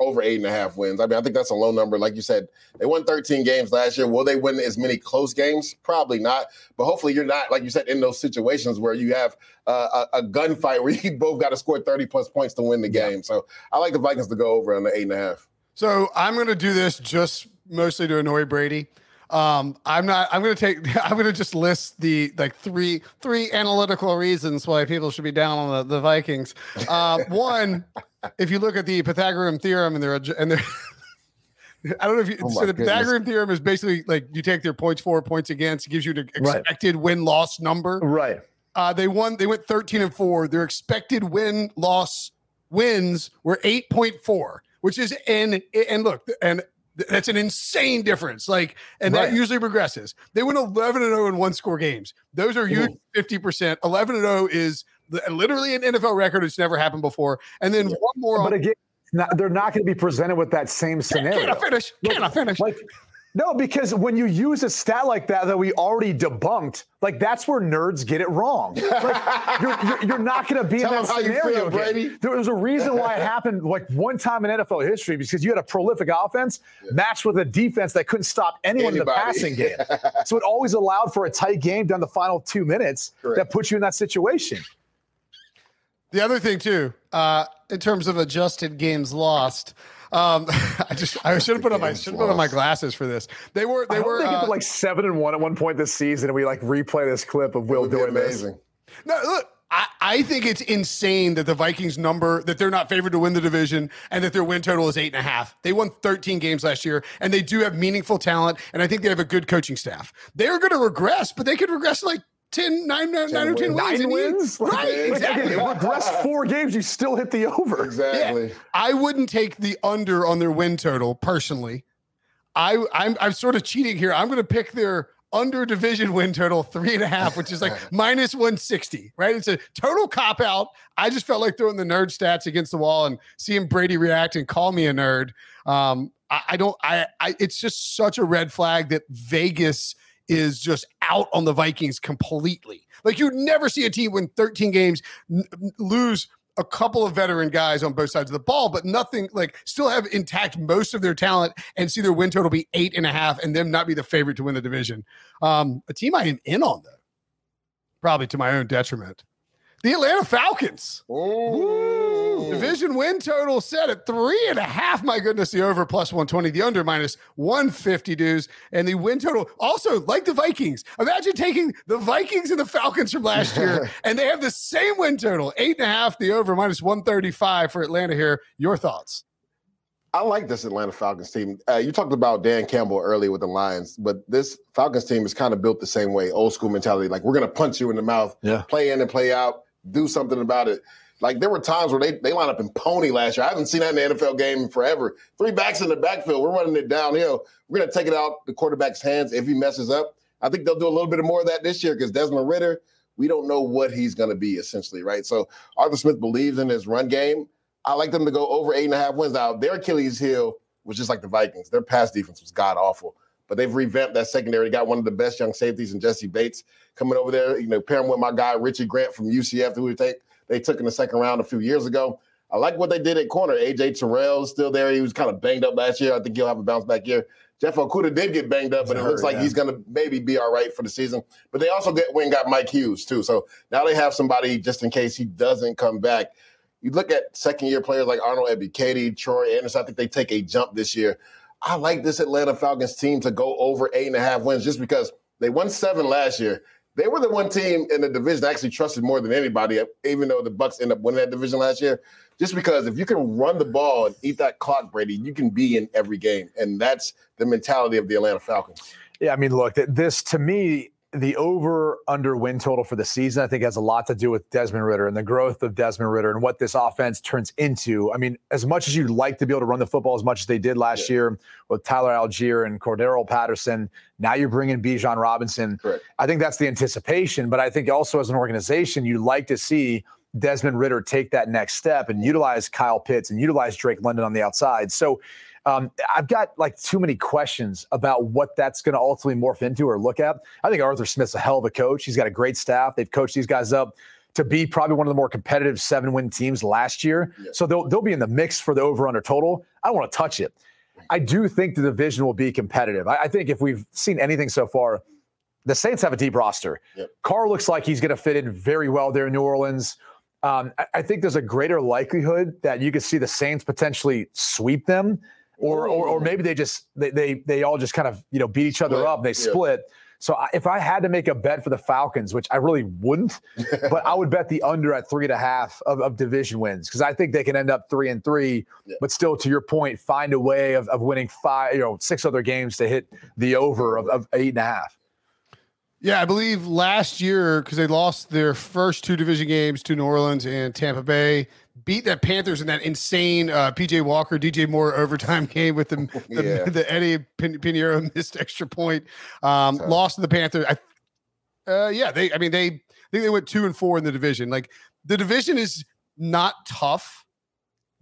over eight and a half wins. I mean, I think that's a low number. Like you said, they won thirteen games last year. Will they win as many close games? Probably not. But hopefully you're not, like you said, in those situations where you have uh, a, a gunfight where you both got to score thirty-plus points to win the game. Yeah. So I like the Vikings to go over on the eight and a half. So I'm going to do this just mostly to annoy Brady. Um, I'm not, I'm going to take, I'm going to just list the like three, three analytical reasons why people should be down on the, the Vikings. Uh, one, if you look at the Pythagorean theorem and they're, and they're, I don't know if you, oh so the goodness. Pythagorean theorem is basically like you take their points for, points against, it gives you the expected right. win loss number. Right. Uh, they won, they went thirteen and four. Their expected win loss wins were eight point four, which is in, and look, and that's an insane difference. Like, and right. that usually progresses. They went eleven and oh in one score games. Those are usually fifty percent. eleven and oh is literally an N F L record. It's never happened before. And then yeah. one more. But on- again, not, they're not going to be presented with that same scenario. Can I finish? Can like, I finish? Like, no, because when you use a stat like that that we already debunked, like that's where nerds get it wrong. Like, you're, you're, you're not going to be in that scenario. Feel, there was a reason why it happened like one time in N F L history, because you had a prolific offense yeah. matched with a defense that couldn't stop anyone Anybody. in the passing game. So it always allowed for a tight game down the final two minutes Correct. that puts you in that situation. The other thing, too, uh, in terms of adjusted games lost, Um, I just I should have put on my should have put on my glasses for this. They were they I were they uh, like seven and one at one point this season, and we like replay this clip of Will doing amazing. This. No, look, I, I I think it's insane that the Vikings number, that they're not favored to win the division and that their win total is eight and a half. They won thirteen games last year and they do have meaningful talent. And I think they have a good coaching staff. They're going to regress, but they could regress like ten, nine, nine, nine or ten wins. Nine wins? Like, right, exactly. Regress four games, you still hit the over. Exactly. Yeah. I wouldn't take the under on their win total personally. I, I'm, I'm sort of cheating here. I'm going to pick their under division win total three and a half, which is like minus one sixty, right? It's a total cop out. I just felt like throwing the nerd stats against the wall and seeing Brady react and call me a nerd. Um, I, I don't, I, I, it's just such a red flag that Vegas is just out on the Vikings completely. Like, you'd never see a team win thirteen games, n- lose a couple of veteran guys on both sides of the ball, but nothing like still have intact most of their talent and see their win total be eight and a half and them not be the favorite to win the division. Um, a team I am in on, though, probably to my own detriment, the Atlanta Falcons. Ooh. Division win total set at three and a half. My goodness, the over plus one twenty, the under minus one fifty dues. And the win total also, like the Vikings, imagine taking the Vikings and the Falcons from last year and they have the same win total, eight and a half, the over minus one thirty-five for Atlanta here. Your thoughts? I like this Atlanta Falcons team. Uh, you talked about Dan Campbell earlier with the Lions, but this Falcons team is kind of built the same way, old school mentality. Like, we're going to punch you in the mouth, yeah. play in and play out, do something about it. Like, there were times where they, they lined up in pony last year. I haven't seen that in the N F L game in forever. Three backs in the backfield. We're running it downhill. We're going to take it out the quarterback's hands if he messes up. I think they'll do a little bit more of that this year because Desmond Ridder, we don't know what he's going to be essentially, right? So Arthur Smith believes in his run game. I like them to go over eight and a half wins. Now, their Achilles heel was just like the Vikings. Their pass defense was god-awful, but they've revamped that secondary. Got one of the best young safeties in Jesse Bates coming over there. You know, pairing with my guy, Richie Grant from U C F, who they, they took in the second round a few years ago. I like what they did at corner. A J Terrell's still there. He was kind of banged up last year. I think he'll have a bounce back year. Jeff Okudah did get banged up, but it looks like he's going to maybe be all right for the season. But they also get went and got Mike Hughes, too. So now they have somebody just in case he doesn't come back. You look at second-year players like Arnold Ebiketie, Troy Anderson. I think they take a jump this year. I like this Atlanta Falcons team to go over eight and a half wins just because they won seven last year. They were the one team in the division I actually trusted more than anybody, even though the Bucks ended up winning that division last year, just because if you can run the ball and eat that clock, Brady, you can be in every game, and that's the mentality of the Atlanta Falcons. Yeah, I mean, look, this to me – the over-under win total for the season, I think, has a lot to do with Desmond Ridder and the growth of Desmond Ridder and what this offense turns into. I mean, as much as you'd like to be able to run the football as much as they did last yeah. year with Tyler Algier and Cordero Patterson, now you're bringing Bijan Robinson. Correct. I think that's the anticipation, but I think also as an organization, you like to see Desmond Ridder take that next step and utilize Kyle Pitts and utilize Drake London on the outside. So Um, I've got like too many questions about what that's going to ultimately morph into or look at. I think Arthur Smith's a hell of a coach. He's got a great staff. They've coached these guys up to be probably one of the more competitive seven-win teams last year. Yeah. So they'll, they'll be in the mix for the over-under total. I don't want to touch it. I do think the division will be competitive. I, I think if we've seen anything so far, the Saints have a deep roster. Yep. Carr looks like he's going to fit in very well there in New Orleans. Um, I, I think there's a greater likelihood that you could see the Saints potentially sweep them. Or, or or maybe they just they, they they all just kind of you know beat each other up and they split. Yeah. So I, if I had to make a bet for the Falcons, which I really wouldn't, but I would bet the under at three and a half of, of division wins because I think they can end up three and three, yeah. but still, to your point, find a way of, of winning five, you know, six other games to hit the over of, of eight and a half. Yeah, I believe last year because they lost their first two division games to New Orleans and Tampa Bay. Beat the Panthers in that insane uh, P J Walker, D J Moore overtime game with the the, yeah. the Eddie Pin- Pinheiro missed extra point. Um, so. Lost to the Panthers. I, uh, yeah, they. I mean, they. I think they went two and four in the division. Like, the division is not tough,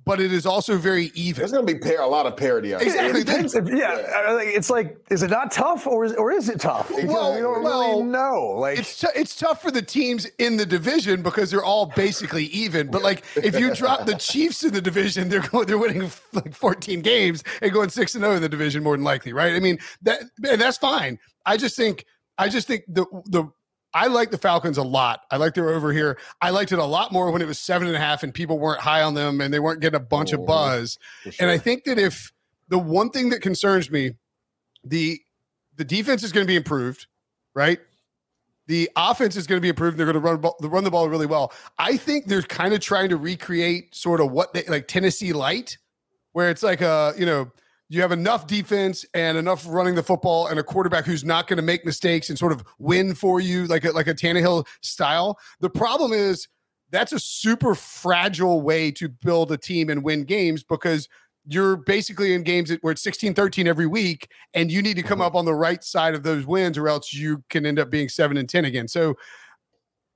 but it is also very even. There's going to be par- a lot of parity out there. Exactly. It depends if, yeah, yeah, it's like, is it not tough or is or is it tough? Well, we don't well, really know. Like, it's t- it's tough for the teams in the division because they're all basically even. But like, if you drop the Chiefs in the division, they're going, they're winning like fourteen games and going six and zero in the division more than likely, right? I mean, that and that's fine. I just think I just think the the. I like the Falcons a lot. I like their over here. I liked it a lot more when it was seven and a half and people weren't high on them and they weren't getting a bunch oh, of buzz. Sure. And I think that if the one thing that concerns me, the the defense is going to be improved, right? The offense is going to be improved. They're going to run, run the ball really well. I think they're kind of trying to recreate sort of what they like Tennessee light, where it's like a, you know, you have enough defense and enough running the football and a quarterback who's not going to make mistakes and sort of win for you like a, like a Tannehill style. The problem is that's a super fragile way to build a team and win games, because you're basically in games where it's sixteen thirteen every week, and you need to come up on the right side of those wins, or else you can end up being seven and ten again. So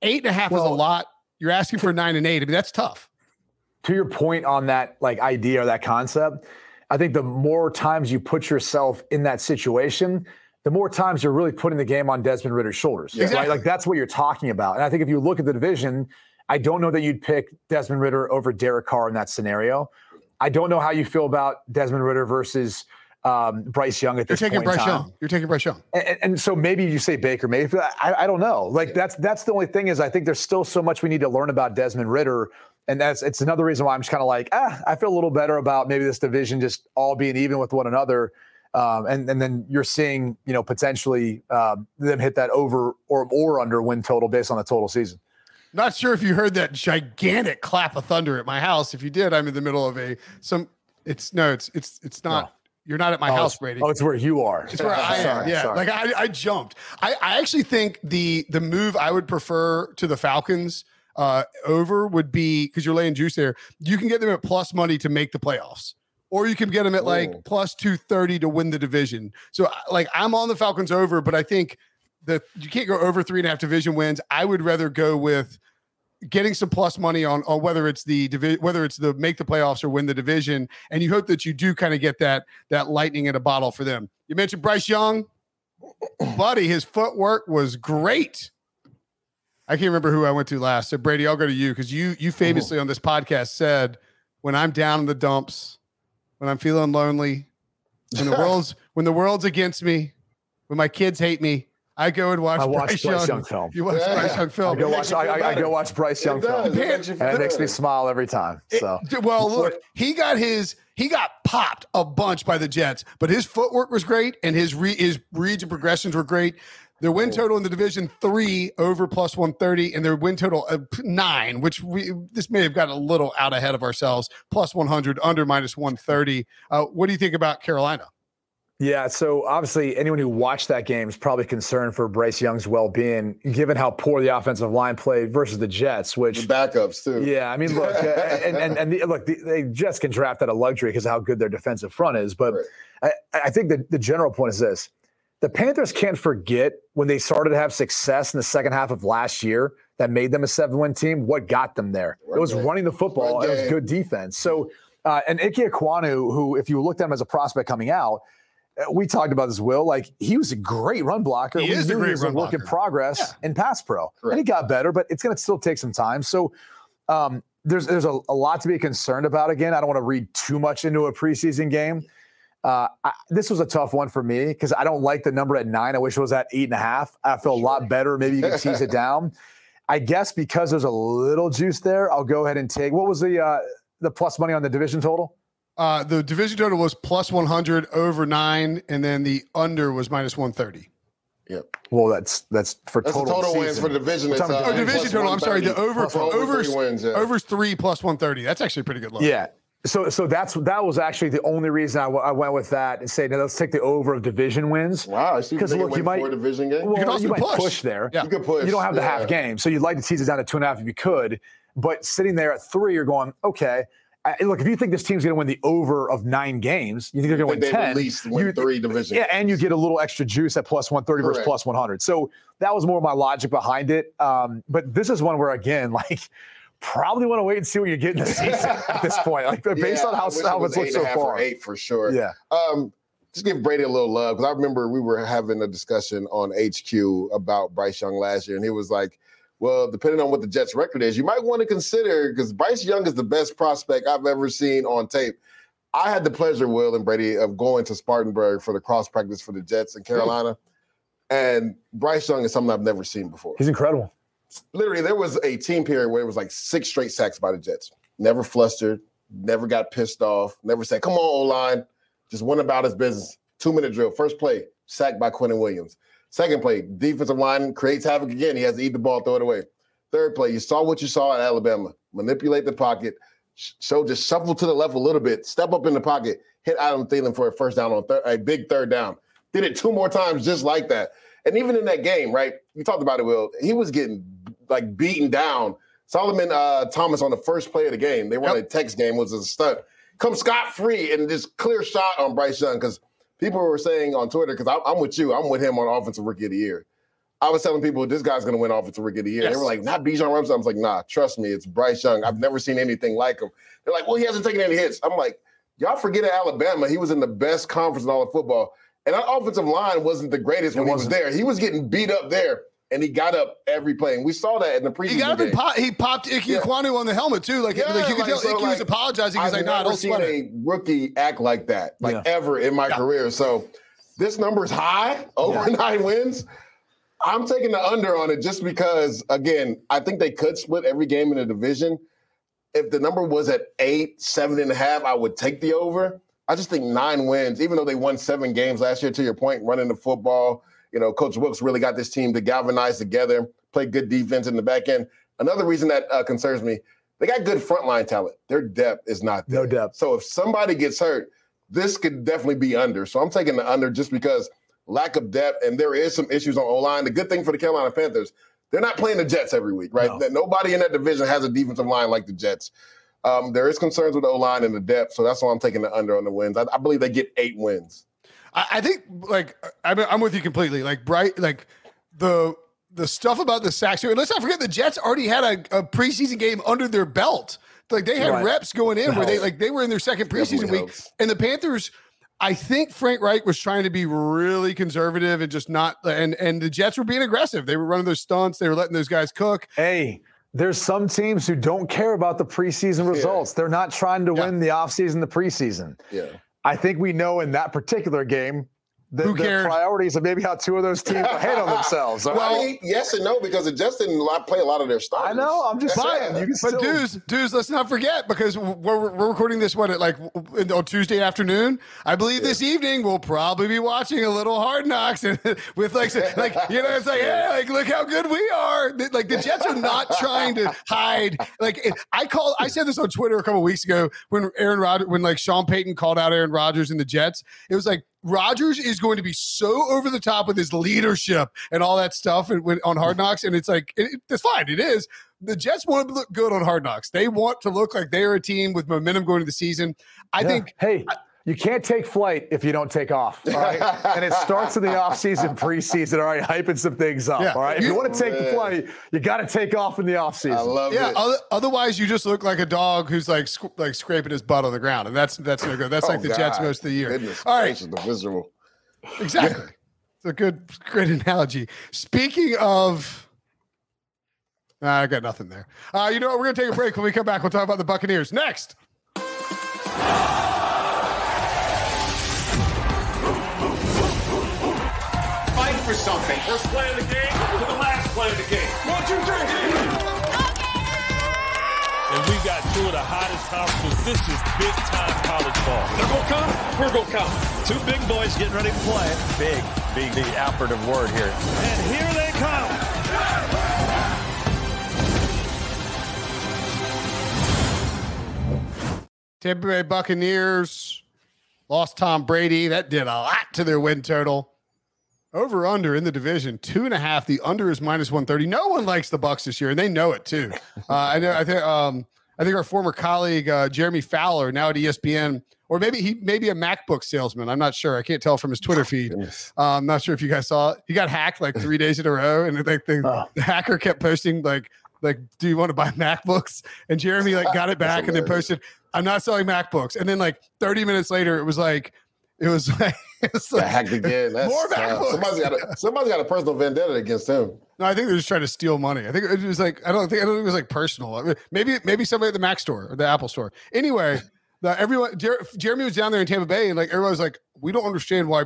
eight and a half well, is a lot. You're asking for nine and eight. I mean, that's tough. To your point on that, like idea or that concept, I think the more times you put yourself in that situation, the more times you're really putting the game on Desmond Ridder's shoulders. Exactly. Right? Like that's what you're talking about. And I think if you look at the division, I don't know that you'd pick Desmond Ridder over Derek Carr in that scenario. I don't know how you feel about Desmond Ridder versus um, Bryce Young at this point in time. You're taking Bryce Young. You're taking Bryce Young. And, and so maybe you say Baker Mayfield. I, I don't know. Like that's that's the only thing is I think there's still so much we need to learn about Desmond Ridder. And that's it's another reason why I'm just kind of like, ah, I feel a little better about maybe this division just all being even with one another. Um, and, and then you're seeing, you know, potentially um, them hit that over or, or under win total based on the total season. Not sure if you heard that gigantic clap of thunder at my house. If you did, I'm in the middle of a some. It's no, it's it's it's not. No. You're not at my oh, house, Brady. Oh, it's where you are. It's where I sorry, am. Yeah, sorry. like I, I jumped. I, I actually think the the move I would prefer to the Falcons uh, over would be, because you're laying juice there. You can get them at plus money to make the playoffs, or you can get them at Ooh. like plus two thirty to win the division. So like I'm on the Falcons over, but I think that you can't go over three and a half division wins. I would rather go with getting some plus money on, on whether it's the divi- whether it's the make the playoffs or win the division. And you hope that you do kind of get that, that lightning in a bottle for them. You mentioned Bryce Young, buddy, his footwork was great. I can't remember who I went to last. So Brady, I'll go to you. Cause you, you famously on this podcast said, when I'm down in the dumps, when I'm feeling lonely, when the world's, when the world's against me, when my kids hate me, I go and watch I Bryce, Bryce Young. Young film. You watch yeah. Bryce Young film. I go watch, I, I, I go watch Bryce Young it film, it and it better. makes me smile every time. So it, well, look, he got his he got popped a bunch by the Jets, but his footwork was great, and his re, his reads and progressions were great. Their win total in the division three over plus one thirty, and their win total uh, nine, which we this may have gotten a little out ahead of ourselves. Plus one hundred, under minus one thirty. Uh, what do you think about Carolina? Yeah, so obviously anyone who watched that game is probably concerned for Bryce Young's well-being, given how poor the offensive line played versus the Jets, which the backups too. Yeah, I mean, look, and and, and the, look, the, they just can draft out of luxury because of how good their defensive front is. But right. I, I think the, the general point is this: the Panthers can't forget when they started to have success in the second half of last year that made them a seven-win team. What got them there? Right. It was running the football. Right. It was good defense. So, uh, and Ikem Ekwonu, who, if you looked at him as a prospect coming out. We talked about this, Will. Like, he was a great run blocker. He we is a great he was run a blocker. Work in progress yeah. in pass pro. Correct. And he got better, but it's going to still take some time. So um, there's there's a, a lot to be concerned about. Again, I don't want to read too much into a preseason game. Uh, I, this was a tough one for me because I don't like the number at nine. I wish it was at eight and a half. I feel sure. a lot better. Maybe you can tease it down. I guess because there's a little juice there, I'll go ahead and take. What was the uh, the plus money on the division total? Uh, the division total was plus one hundred over nine, and then the under was minus one thirty. Yep. Well, that's that's for that's total, total wins for the division. It's oh, division total. I'm sorry. The over for over three wins, yeah. Over's three plus one thirty. That's actually pretty good line. Yeah. So so that's that was actually the only reason I, w- I went with that and say, now let's take the over of division wins. Wow. Because so look, you might division game. Well, you, also you push. might push there. Yeah. You could push. You don't have the yeah. half game, so you'd like to tease it down to two and a half if you could. But sitting there at three, you're going okay. I, look, if you think this team's going to win the over of nine games, you think they're going to win ten. At least win you, three divisions. Yeah, and you get a little extra juice at plus one thirty Correct. versus plus one hundred. So that was more of my logic behind it. Um, but this is one where, again, like, probably want to wait and see what you get in the season at this point. Like, based yeah, on how how it's looked so far. Eight for sure. Yeah. Um, just give Brady a little love, because I remember we were having a discussion on H Q about Bryce Young last year, and he was like, well, depending on what the Jets' record is, you might want to consider, because Bryce Young is the best prospect I've ever seen on tape. I had the pleasure, Will and Brady, of going to Spartanburg for the cross practice for the Jets in Carolina, and Bryce Young is something I've never seen before. He's incredible. Literally, there was a team period where it was like six straight sacks by the Jets. Never flustered, never got pissed off, never said, come on, O-line. Just went about his business. Two-minute drill. First play, sacked by Quentin Williams. Second play, defensive line creates havoc again. He has to eat the ball, throw it away. Third play, you saw what you saw at Alabama. Manipulate the pocket. So just shuffle to the left a little bit. Step up in the pocket. Hit Adam Thielen for a first down on third, a big third down. Did it two more times just like that. And even in that game, right, you talked about it, Will, he was getting, like, beaten down. Solomon uh, Thomas on the first play of the game. They won yep. a text game, was a stunt. Come scot-free and just clear shot on Bryce Young, because people were saying on Twitter, because I'm with you, I'm with him on Offensive Rookie of the Year. I was telling people, this guy's going to win Offensive Rookie of the Year. Yes. They were like, not Bijan Robinson. I was like, nah, trust me, it's Bryce Young. I've never seen anything like him. They're like, well, he hasn't taken any hits. I'm like, y'all forget at Alabama, he was in the best conference in all of football. And our offensive line wasn't the greatest it when wasn't. he was there. He was getting beat up there, and he got up every play. And we saw that in the preseason. He got up game. and pop, he popped Ikem yeah. Ekwonu on the helmet, too. Like, yeah, like you could like, tell so Ikem like, was apologizing. He's like, nah, don't sweat it. I've never seen a rookie act like that, like, yeah. ever in my yeah. career. So this number's high, over yeah. nine wins. I'm taking the under on it just because, again, I think they could split every game in the division. If the number was at eight, seven and a half, I would take the over. I just think nine wins, even though they won seven games last year, to your point, running the football. You know, Coach Wilkes really got this team to galvanize together, play good defense in the back end. Another reason that uh, concerns me, they got good frontline talent. Their depth is not there. No depth. So if somebody gets hurt, this could definitely be under. So I'm taking the under just because lack of depth, and there is some issues on O-line. The good thing for the Carolina Panthers, they're not playing the Jets every week, right? No. Nobody in that division has a defensive line like the Jets. Um, there is concerns with the O-line and the depth, so that's why I'm taking the under on the wins. I, I believe they get eight wins. I, I think, like, I, I'm with you completely. Like, bright, like the the stuff about the sacks. Let's not forget the Jets already had a, a preseason game under their belt. Like, they had right. reps going in no. where they like they were in their second preseason Definitely week, helps. and the Panthers. I think Frank Reich was trying to be really conservative and just not. And and the Jets were being aggressive. They were running their stunts. They were letting those guys cook. Hey. There's some teams who don't care about the preseason results. Yeah. They're not trying to yeah. win the offseason, the preseason. Yeah. I think we know in that particular game that the priorities of maybe how two of those teams will hate on themselves. Well, I mean, yes and no, because the Jets didn't play a lot of their starters. I know. I'm just saying. You can but, still... dudes, dudes, let's not forget, because we're, we're recording this, what, at like on Tuesday afternoon? I believe yeah. this evening we'll probably be watching a little Hard Knocks and with, like, like you know, it's like, hey, like, look how good we are. Like, the Jets are not trying to hide. Like, I called, I said this on Twitter a couple of weeks ago when Aaron Rodgers, when, like, Sean Payton called out Aaron Rodgers and the Jets. It was like, Rodgers is going to be so over the top with his leadership and all that stuff and when, on Hard Knocks, and it's like, it, it's fine. It is. The Jets want to look good on Hard Knocks. They want to look like they're a team with momentum going into the season. I yeah. think – Hey, I, you can't take flight if you don't take off, all right? And it starts in the offseason, preseason, all right, hyping some things up, yeah. all right? If you, you want to take man. the flight, you got to take off in the offseason. I love yeah, it. Yeah, otherwise you just look like a dog who's like sc- like scraping his butt on the ground, and that's that's no good. That's oh, like the God. Jets most of the year. Goodness all right. Gracious, the miserable. Exactly. It's a good, great analogy. Speaking of... Nah, I got nothing there. Uh, you know what? We're going to take a break. When we come back, we'll talk about the Buccaneers. Next. For something. First play of the game to the last play of the game. One, two, three. And we got two of the hottest conferences. This is big time college ball. They're going to come. We're going to come. Two big boys getting ready to play. Big being the operative word here. And here they come. Tampa Bay Buccaneers lost Tom Brady. That did a lot to their win total. Over under in the division, two and a half. The under is minus one thirty. No one likes the Bucs this year, and they know it too. Uh, I know. I think. Um, I think our former colleague uh, Jeremy Fowler, now at E S P N, or maybe he maybe a MacBook salesman. I'm not sure. I can't tell from his Twitter feed. Uh, I'm not sure if you guys saw it. He got hacked like three days in a row, and like the, oh. the hacker kept posting like like Do you want to buy MacBooks? And Jeremy like got it back and then posted, I'm not selling MacBooks. And then like thirty minutes later, it was like. It was like, it was like hacked again. That's, more MacBooks. Uh, somebody's got a somebody's got a personal vendetta against him. No, I think they're just trying to steal money. I think it was like I don't think I don't think it was like personal. I mean, maybe maybe somebody at the Mac store or the Apple store. Anyway, the, everyone Jer- Jeremy was down there in Tampa Bay, and like everybody was like, we don't understand why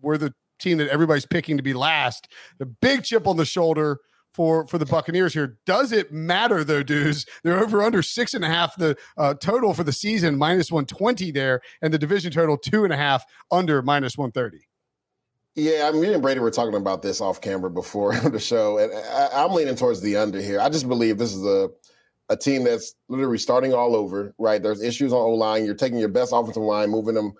we're the team that everybody's picking to be last. The big chip on the shoulder for for the Buccaneers here. Does it matter though, dudes? They're over under six and a half. The uh, total for the season minus one twenty there, and the division total two and a half under minus one thirty. Yeah, I mean, me and Brady were talking about this off camera before the show, and I, I'm leaning towards the under here. I just believe this is a a team that's literally starting all over, right? There's issues on O-line. You're taking your best offensive line, moving them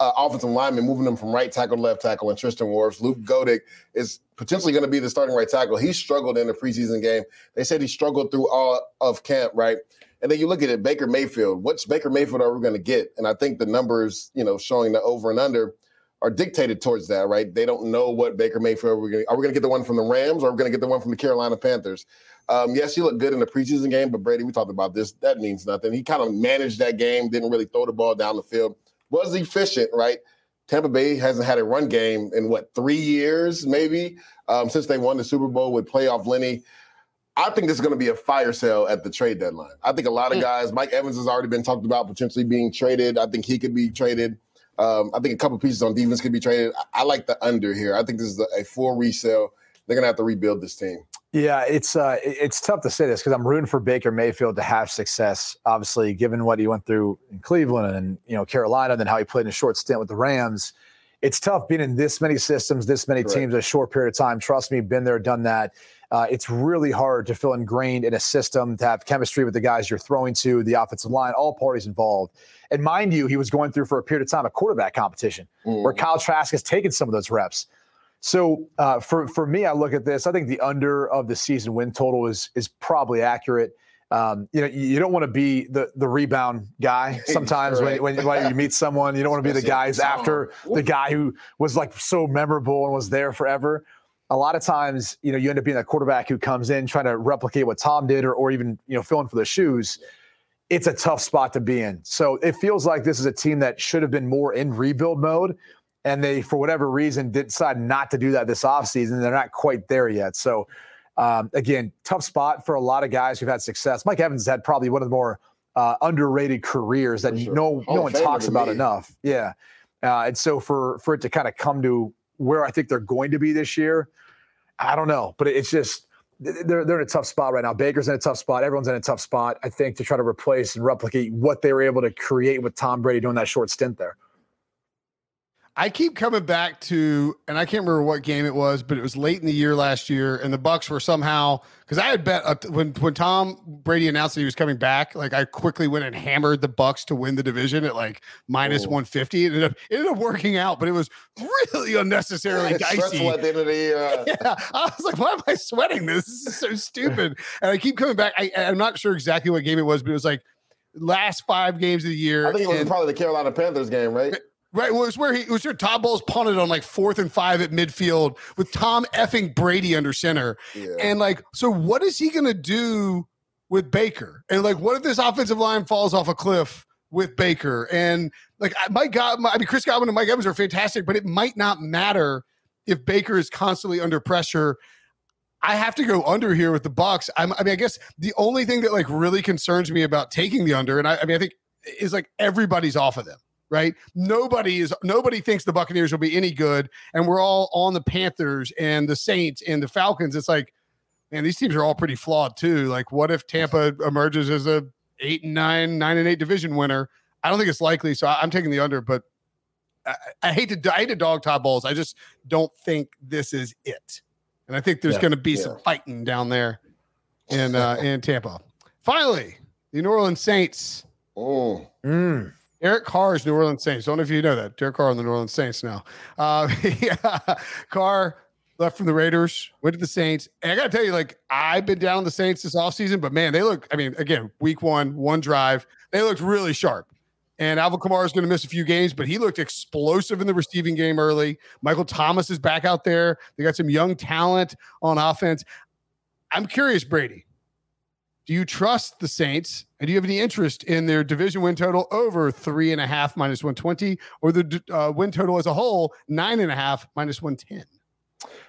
uh, offensive lineman, moving them from right tackle to left tackle, and Tristan Wirfs. Luke Goedeke is potentially going to be the starting right tackle. He struggled in the preseason game. They said he struggled through all of camp, right? And then you look at it, Baker Mayfield. What's Baker Mayfield are we going to get? And I think the numbers, you know, showing the over and under are dictated towards that, right? They don't know what Baker Mayfield are we going to, are we going to get the one from the Rams, or are we going to get the one from the Carolina Panthers? Um, yes, he looked good in the preseason game, but Brady, we talked about this. That means nothing. He kind of managed that game, didn't really throw the ball down the field. Was efficient, right? Tampa Bay hasn't had a run game in, what, three years maybe um, since they won the Super Bowl with playoff Lenny. I think this is going to be a fire sale at the trade deadline. I think a lot of guys, Mike Evans has already been talked about potentially being traded. I think he could be traded. Um, I think a couple pieces on defense could be traded. I, I like the under here. I think this is a, a full resale. They're going to have to rebuild this team. Yeah, it's uh, it's tough to say this because I'm rooting for Baker Mayfield to have success, obviously, given what he went through in Cleveland and, you know, Carolina, and then how he played in a short stint with the Rams. It's tough being in this many systems, this many Correct. teams in a short period of time. Trust me, been there, done that. Uh, it's really hard to feel ingrained in a system, to have chemistry with the guys you're throwing to, the offensive line, all parties involved. And mind you, he was going through for a period of time a quarterback competition mm. where Kyle Trask has taken some of those reps. So uh, for, for me, I look at this. I think the under of the season win total is is probably accurate. Um, you know, you don't want to be the, the rebound guy sometimes right. when, when, when you meet someone. You don't want to be That's the guy who's after Ooh. the guy who was, like, so memorable and was there forever. A lot of times, you know, you end up being that quarterback who comes in trying to replicate what Tom did, or, or even, you know, filling for the shoes. It's a tough spot to be in. So it feels like this is a team that should have been more in rebuild mode, and they, for whatever reason, did decide not to do that this offseason. They're not quite there yet. So, um, again, tough spot for a lot of guys who've had success. Mike Evans had probably one of the more uh, underrated careers that sure. no no one talks about enough. Yeah. Uh, and so for, for it to kind of come to where I think they're going to be this year, I don't know, but it's just they're they're in a tough spot right now. Baker's in a tough spot. Everyone's in a tough spot, I think, to try to replace and replicate what they were able to create with Tom Brady doing that short stint there. I keep coming back to, and I can't remember what game it was, but it was late in the year last year, and the Bucs were somehow, because I had bet uh, when when Tom Brady announced that he was coming back, like I quickly went and hammered the Bucs to win the division at like minus oh. one fifty. It ended, up, it ended up working out, but it was really unnecessarily dicey. Stressful at the end of the year. Uh... Yeah, I was like, why am I sweating this? This is so stupid. And I keep coming back. I, I'm not sure exactly what game it was, but it was like last five games of the year. I think it was and, probably the Carolina Panthers game, right? But, Right, well, it was where he it was where Todd Bowles punted on like fourth and five at midfield with Tom effing Brady under center, yeah. and like, so what is he gonna do with Baker? And like, what if this offensive line falls off a cliff with Baker? And like, my God, my, I mean, Chris Godwin and Mike Evans are fantastic, but it might not matter if Baker is constantly under pressure. I have to go under here with the Bucs. I'm, I mean, I guess the only thing that like really concerns me about taking the under, and I, I mean, I think is like everybody's off of them. Right? Nobody is. Nobody thinks the Buccaneers will be any good, and we're all on the Panthers and the Saints and the Falcons. It's like, man, these teams are all pretty flawed too. Like, what if Tampa emerges as a eight and nine, nine and eight division winner? I don't think it's likely. So I, I'm taking the under, but I, I hate to I hate to dog Todd Bowles. I just don't think this is it, and I think there's yeah, going to be yeah. some fighting down there in uh, in Tampa. Finally, the New Orleans Saints. Oh. Mm. Derek Carr is New Orleans Saints. I don't know if you know that. Derek Carr on the New Orleans Saints now. Uh, yeah. Carr left from the Raiders, went to the Saints. And I got to tell you, like, I've been down the Saints this offseason, but, man, they look – I mean, again, week one, one drive. They looked really sharp. And Alvin Kamara is going to miss a few games, but he looked explosive in the receiving game early. Michael Thomas is back out there. They got some young talent on offense. I'm curious, Brady. Do you trust the Saints, and do you have any interest in their division win total over three and a half minus one twenty, or the uh, win total as a whole, nine and a half minus one ten?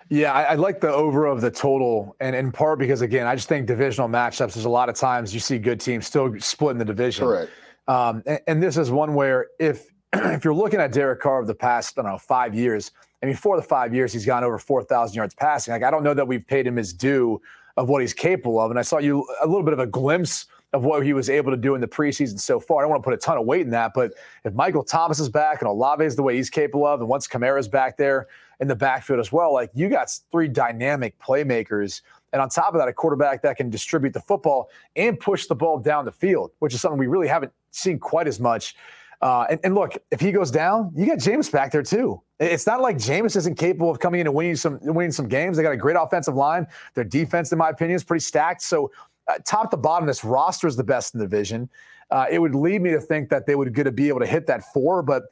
Yeah, I, I like the over of the total, and in part because, again, I just think divisional matchups, there's a lot of times you see good teams still splitting the division. Correct. Um, and, and this is one where if if you're looking at Derek Carr of the past, I don't know, five years, I mean, four of the five years, he's gone over four thousand yards passing. Like, I don't know that we've paid him his due of what he's capable of. And I saw you a little bit of a glimpse of what he was able to do in the preseason so far. I don't want to put a ton of weight in that, but if Michael Thomas is back and Olave is the way he's capable of, and once Kamara's back there in the backfield as well, like, you got three dynamic playmakers. And on top of that, a quarterback that can distribute the football and push the ball down the field, which is something we really haven't seen quite as much. Uh, and, and look, if he goes down, you got Jameis back there too. It's not like Jameis isn't capable of coming in and winning some, winning some games. They got a great offensive line. Their defense, in my opinion, is pretty stacked. So uh, top to bottom, this roster is the best in the division. Uh, it would lead me to think that they would get to be able to hit that four, but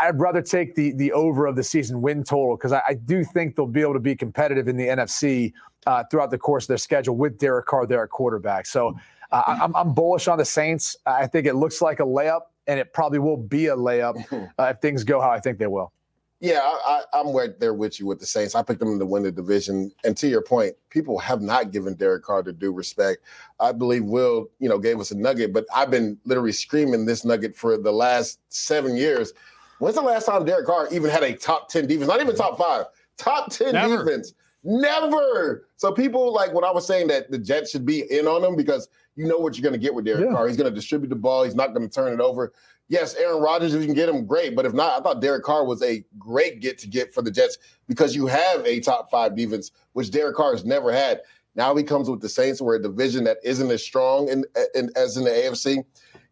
I'd rather take the the over of the season win total, because I, I do think they'll be able to be competitive in the N F C uh, throughout the course of their schedule with Derek Carr there at quarterback. So uh, I'm, I'm bullish on the Saints. I think it looks like a layup, and it probably will be a layup uh, if things go how I think they will. Yeah, I, I, I'm right there with you with the Saints. I picked them to win the division. And to your point, people have not given Derek Carr the due respect. I believe Will, you know, gave us a nugget, but I've been literally screaming this nugget for the last seven years. When's the last time Derek Carr even had a top ten defense? Not even top five. Top ten Never. defense. Never. So people, like when I was saying that the Jets should be in on him, because you know what you're going to get with Derek yeah. Carr. He's going to distribute the ball. He's not going to turn it over. Yes, Aaron Rodgers, if you can get him, great. But if not, I thought Derek Carr was a great get-to-get for the Jets, because you have a top five defense, which Derek Carr has never had. Now he comes with the Saints, where a division that isn't as strong in, in, as in the A F C.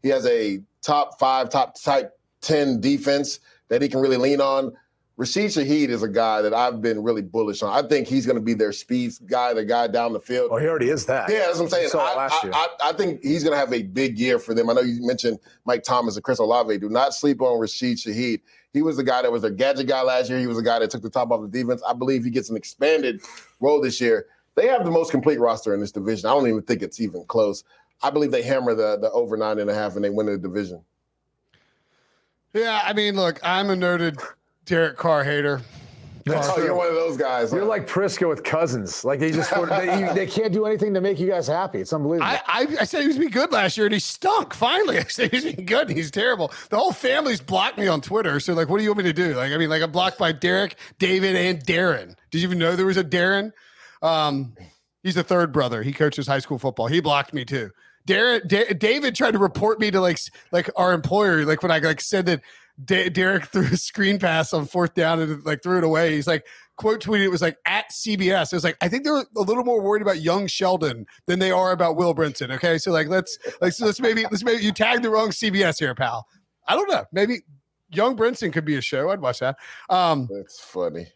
He has a top five, top type ten defense that he can really lean on. Rashid Shaheed is a guy that I've been really bullish on. I think he's going to be their speed guy, the guy down the field. Oh, he already is that. Yeah, that's what I'm saying. I, I, I, I think he's going to have a big year for them. I know you mentioned Mike Thomas and Chris Olave. Do not sleep on Rashid Shaheed. He was the guy that was their gadget guy last year. He was the guy that took the top off the defense. I believe he gets an expanded role this year. They have the most complete roster in this division. I don't even think it's even close. I believe they hammer the, the over nine and a half and they win the division. Yeah, I mean, look, I'm a nerded Derek Carr hater. That's oh, you're one of those guys. You're huh? like Prisco with Cousins. Like, they just they, you, they can't do anything to make you guys happy. It's unbelievable. I, I, I said he was going to be good last year, and he stunk. Finally, I said he was going to be good, and he's terrible. The whole family's blocked me on Twitter. So, like, what do you want me to do? Like, I mean, like, I'm blocked by Derek, David, and Darren. Did you even know there was a Darren? Um, he's the third brother. He coaches high school football. He blocked me too. Derek, D- David tried to report me to like like our employer, like when I like said that D- Derek threw a screen pass on fourth down and like threw it away. He's like, quote tweeted, it was like at C B S. It was like, I think they're a little more worried about young Sheldon than they are about Will Brinson. Okay, so like let's like so let's maybe let's maybe you tagged the wrong C B S here, pal. I don't know. Maybe young Brinson could be a show. I'd watch that. Um, That's funny.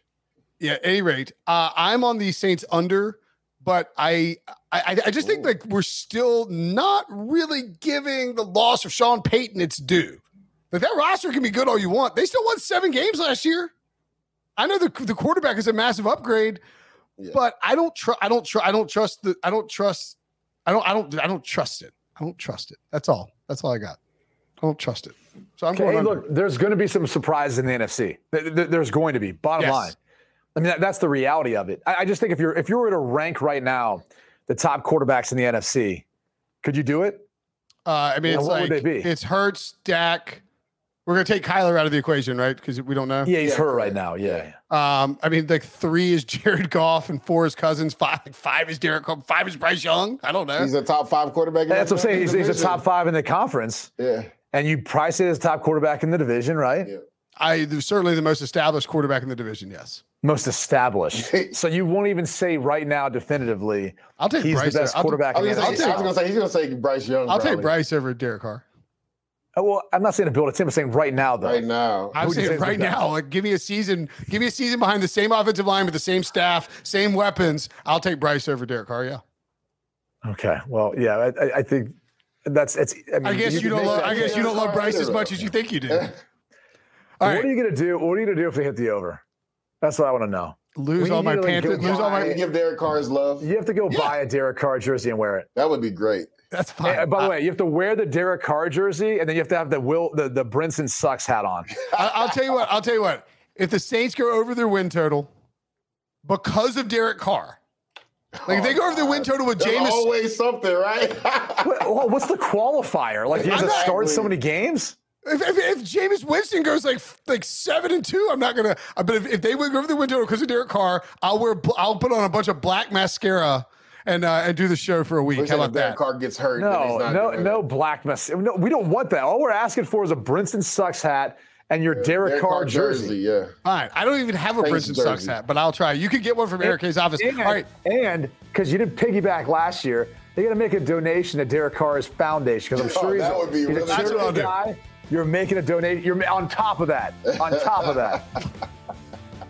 Yeah. At any rate, uh, I'm on the Saints under. But I, I, I just think like we're still not really giving the loss of Sean Payton its due. Like that roster can be good all you want. They still won seven games last year. I know the the quarterback is a massive upgrade, yeah. but I don't trust. I don't trust. I don't trust the. I don't trust. I don't. I don't. I don't trust it. I don't trust it. That's all. That's all I got. I don't trust it. So I'm okay, going. Hey, look, there's going to be some surprises in the N F C. There's going to be. Bottom yes. line. I mean, that's the reality of it. I just think if you're if you were to rank right now the top quarterbacks in the N F C, could you do it? Uh, I mean, you know, it's what like, would they be? It's Hurts, Dak. We're going to take Kyler out of the equation, right? Because we don't know. Yeah, he's yeah. hurt right now. Yeah. Um, I mean, like three is Jared Goff and four is Cousins. Five, five is Derek Carr. Five is Bryce Young. I don't know. He's a top five quarterback. In that's what I'm saying. He's, he's a top five in the conference. Yeah. And you probably say he's the top quarterback in the division, right? Yeah. I certainly the most established quarterback in the division. Yes. Most established. So you won't even say right now definitively I'll take he's Bryce the best over. quarterback I'll, in the I'll N F C. Take, I was going to say, he's going to say Bryce Young. I'll probably. take Bryce over Derek Carr. Oh, well, I'm not saying to build a team. I'm saying right now, though. Right now. I'm saying, saying right now. Like, give me a season. Give me a season behind the same offensive line with the same staff, same weapons. I'll take Bryce over Derek Carr, yeah. Okay. Well, yeah, I, I think that's – it's. I, mean, I guess you, you don't love, I guess you don't love Bryce as much as you think you do. All right. What are you going to do? What are you going to do if they hit the over? That's what I want to know. Lose all my pants. Lose all my. Give Derek Carr's love. You have to go yeah. buy a Derek Carr jersey and wear it. That would be great. That's fine. And, by I, the way, you have to wear the Derek Carr jersey, and then you have to have the Will the the Brinson sucks hat on. I, I'll tell you what. I'll tell you what. If the Saints go over their win total because of Derek Carr, like if they go over their win total with There's Jameis, always something, right? what, what's the qualifier? Like he has to start so many games. If, if, if Jameis Winston goes like like seven and two, I'm not gonna. But if, if they would go over the window because of Derek Carr, I'll wear. I'll put on a bunch of black mascara and uh, and do the show for a week. How about that? Car gets hurt. No, no, no black mess. No, we don't want that. All we're asking for is a Brinson Sucks hat and your yeah, Derek, Derek Carr, Carr jersey. jersey. Yeah. All right. I don't even have a Thanks Brinson jersey. Sucks hat, but I'll try. You could get one from Eric K's office. And, all right. And because you didn't piggyback last year, they got to make a donation to Derek Carr's foundation because I'm sure oh, he's, that a, would be he's really a charitable guy. You're making a donation. You're on top of that. On top of that.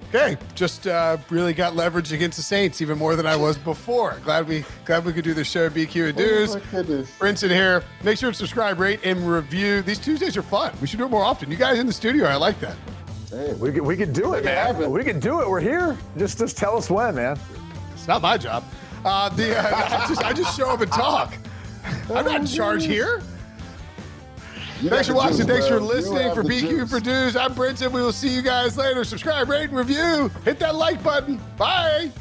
Okay, just uh, really got leverage against the Saints even more than I was before. Glad we glad we could do this show, B Q and Dues. Oh, Brinson here. Make sure to subscribe, rate, and review. These Tuesdays are fun. We should do it more often. You guys in the studio, I like that. Hey, we could we could do it, man. We could do it. We're here. Just just tell us when, man. It's not my job. Uh, the uh, I just I just show up and talk. I'm not in charge here. You Thanks for watching. Juice, Thanks bro. for listening. For B Q juice. For Dues, I'm Brinson. We will see you guys later. Subscribe, rate, and review. Hit that like button. Bye.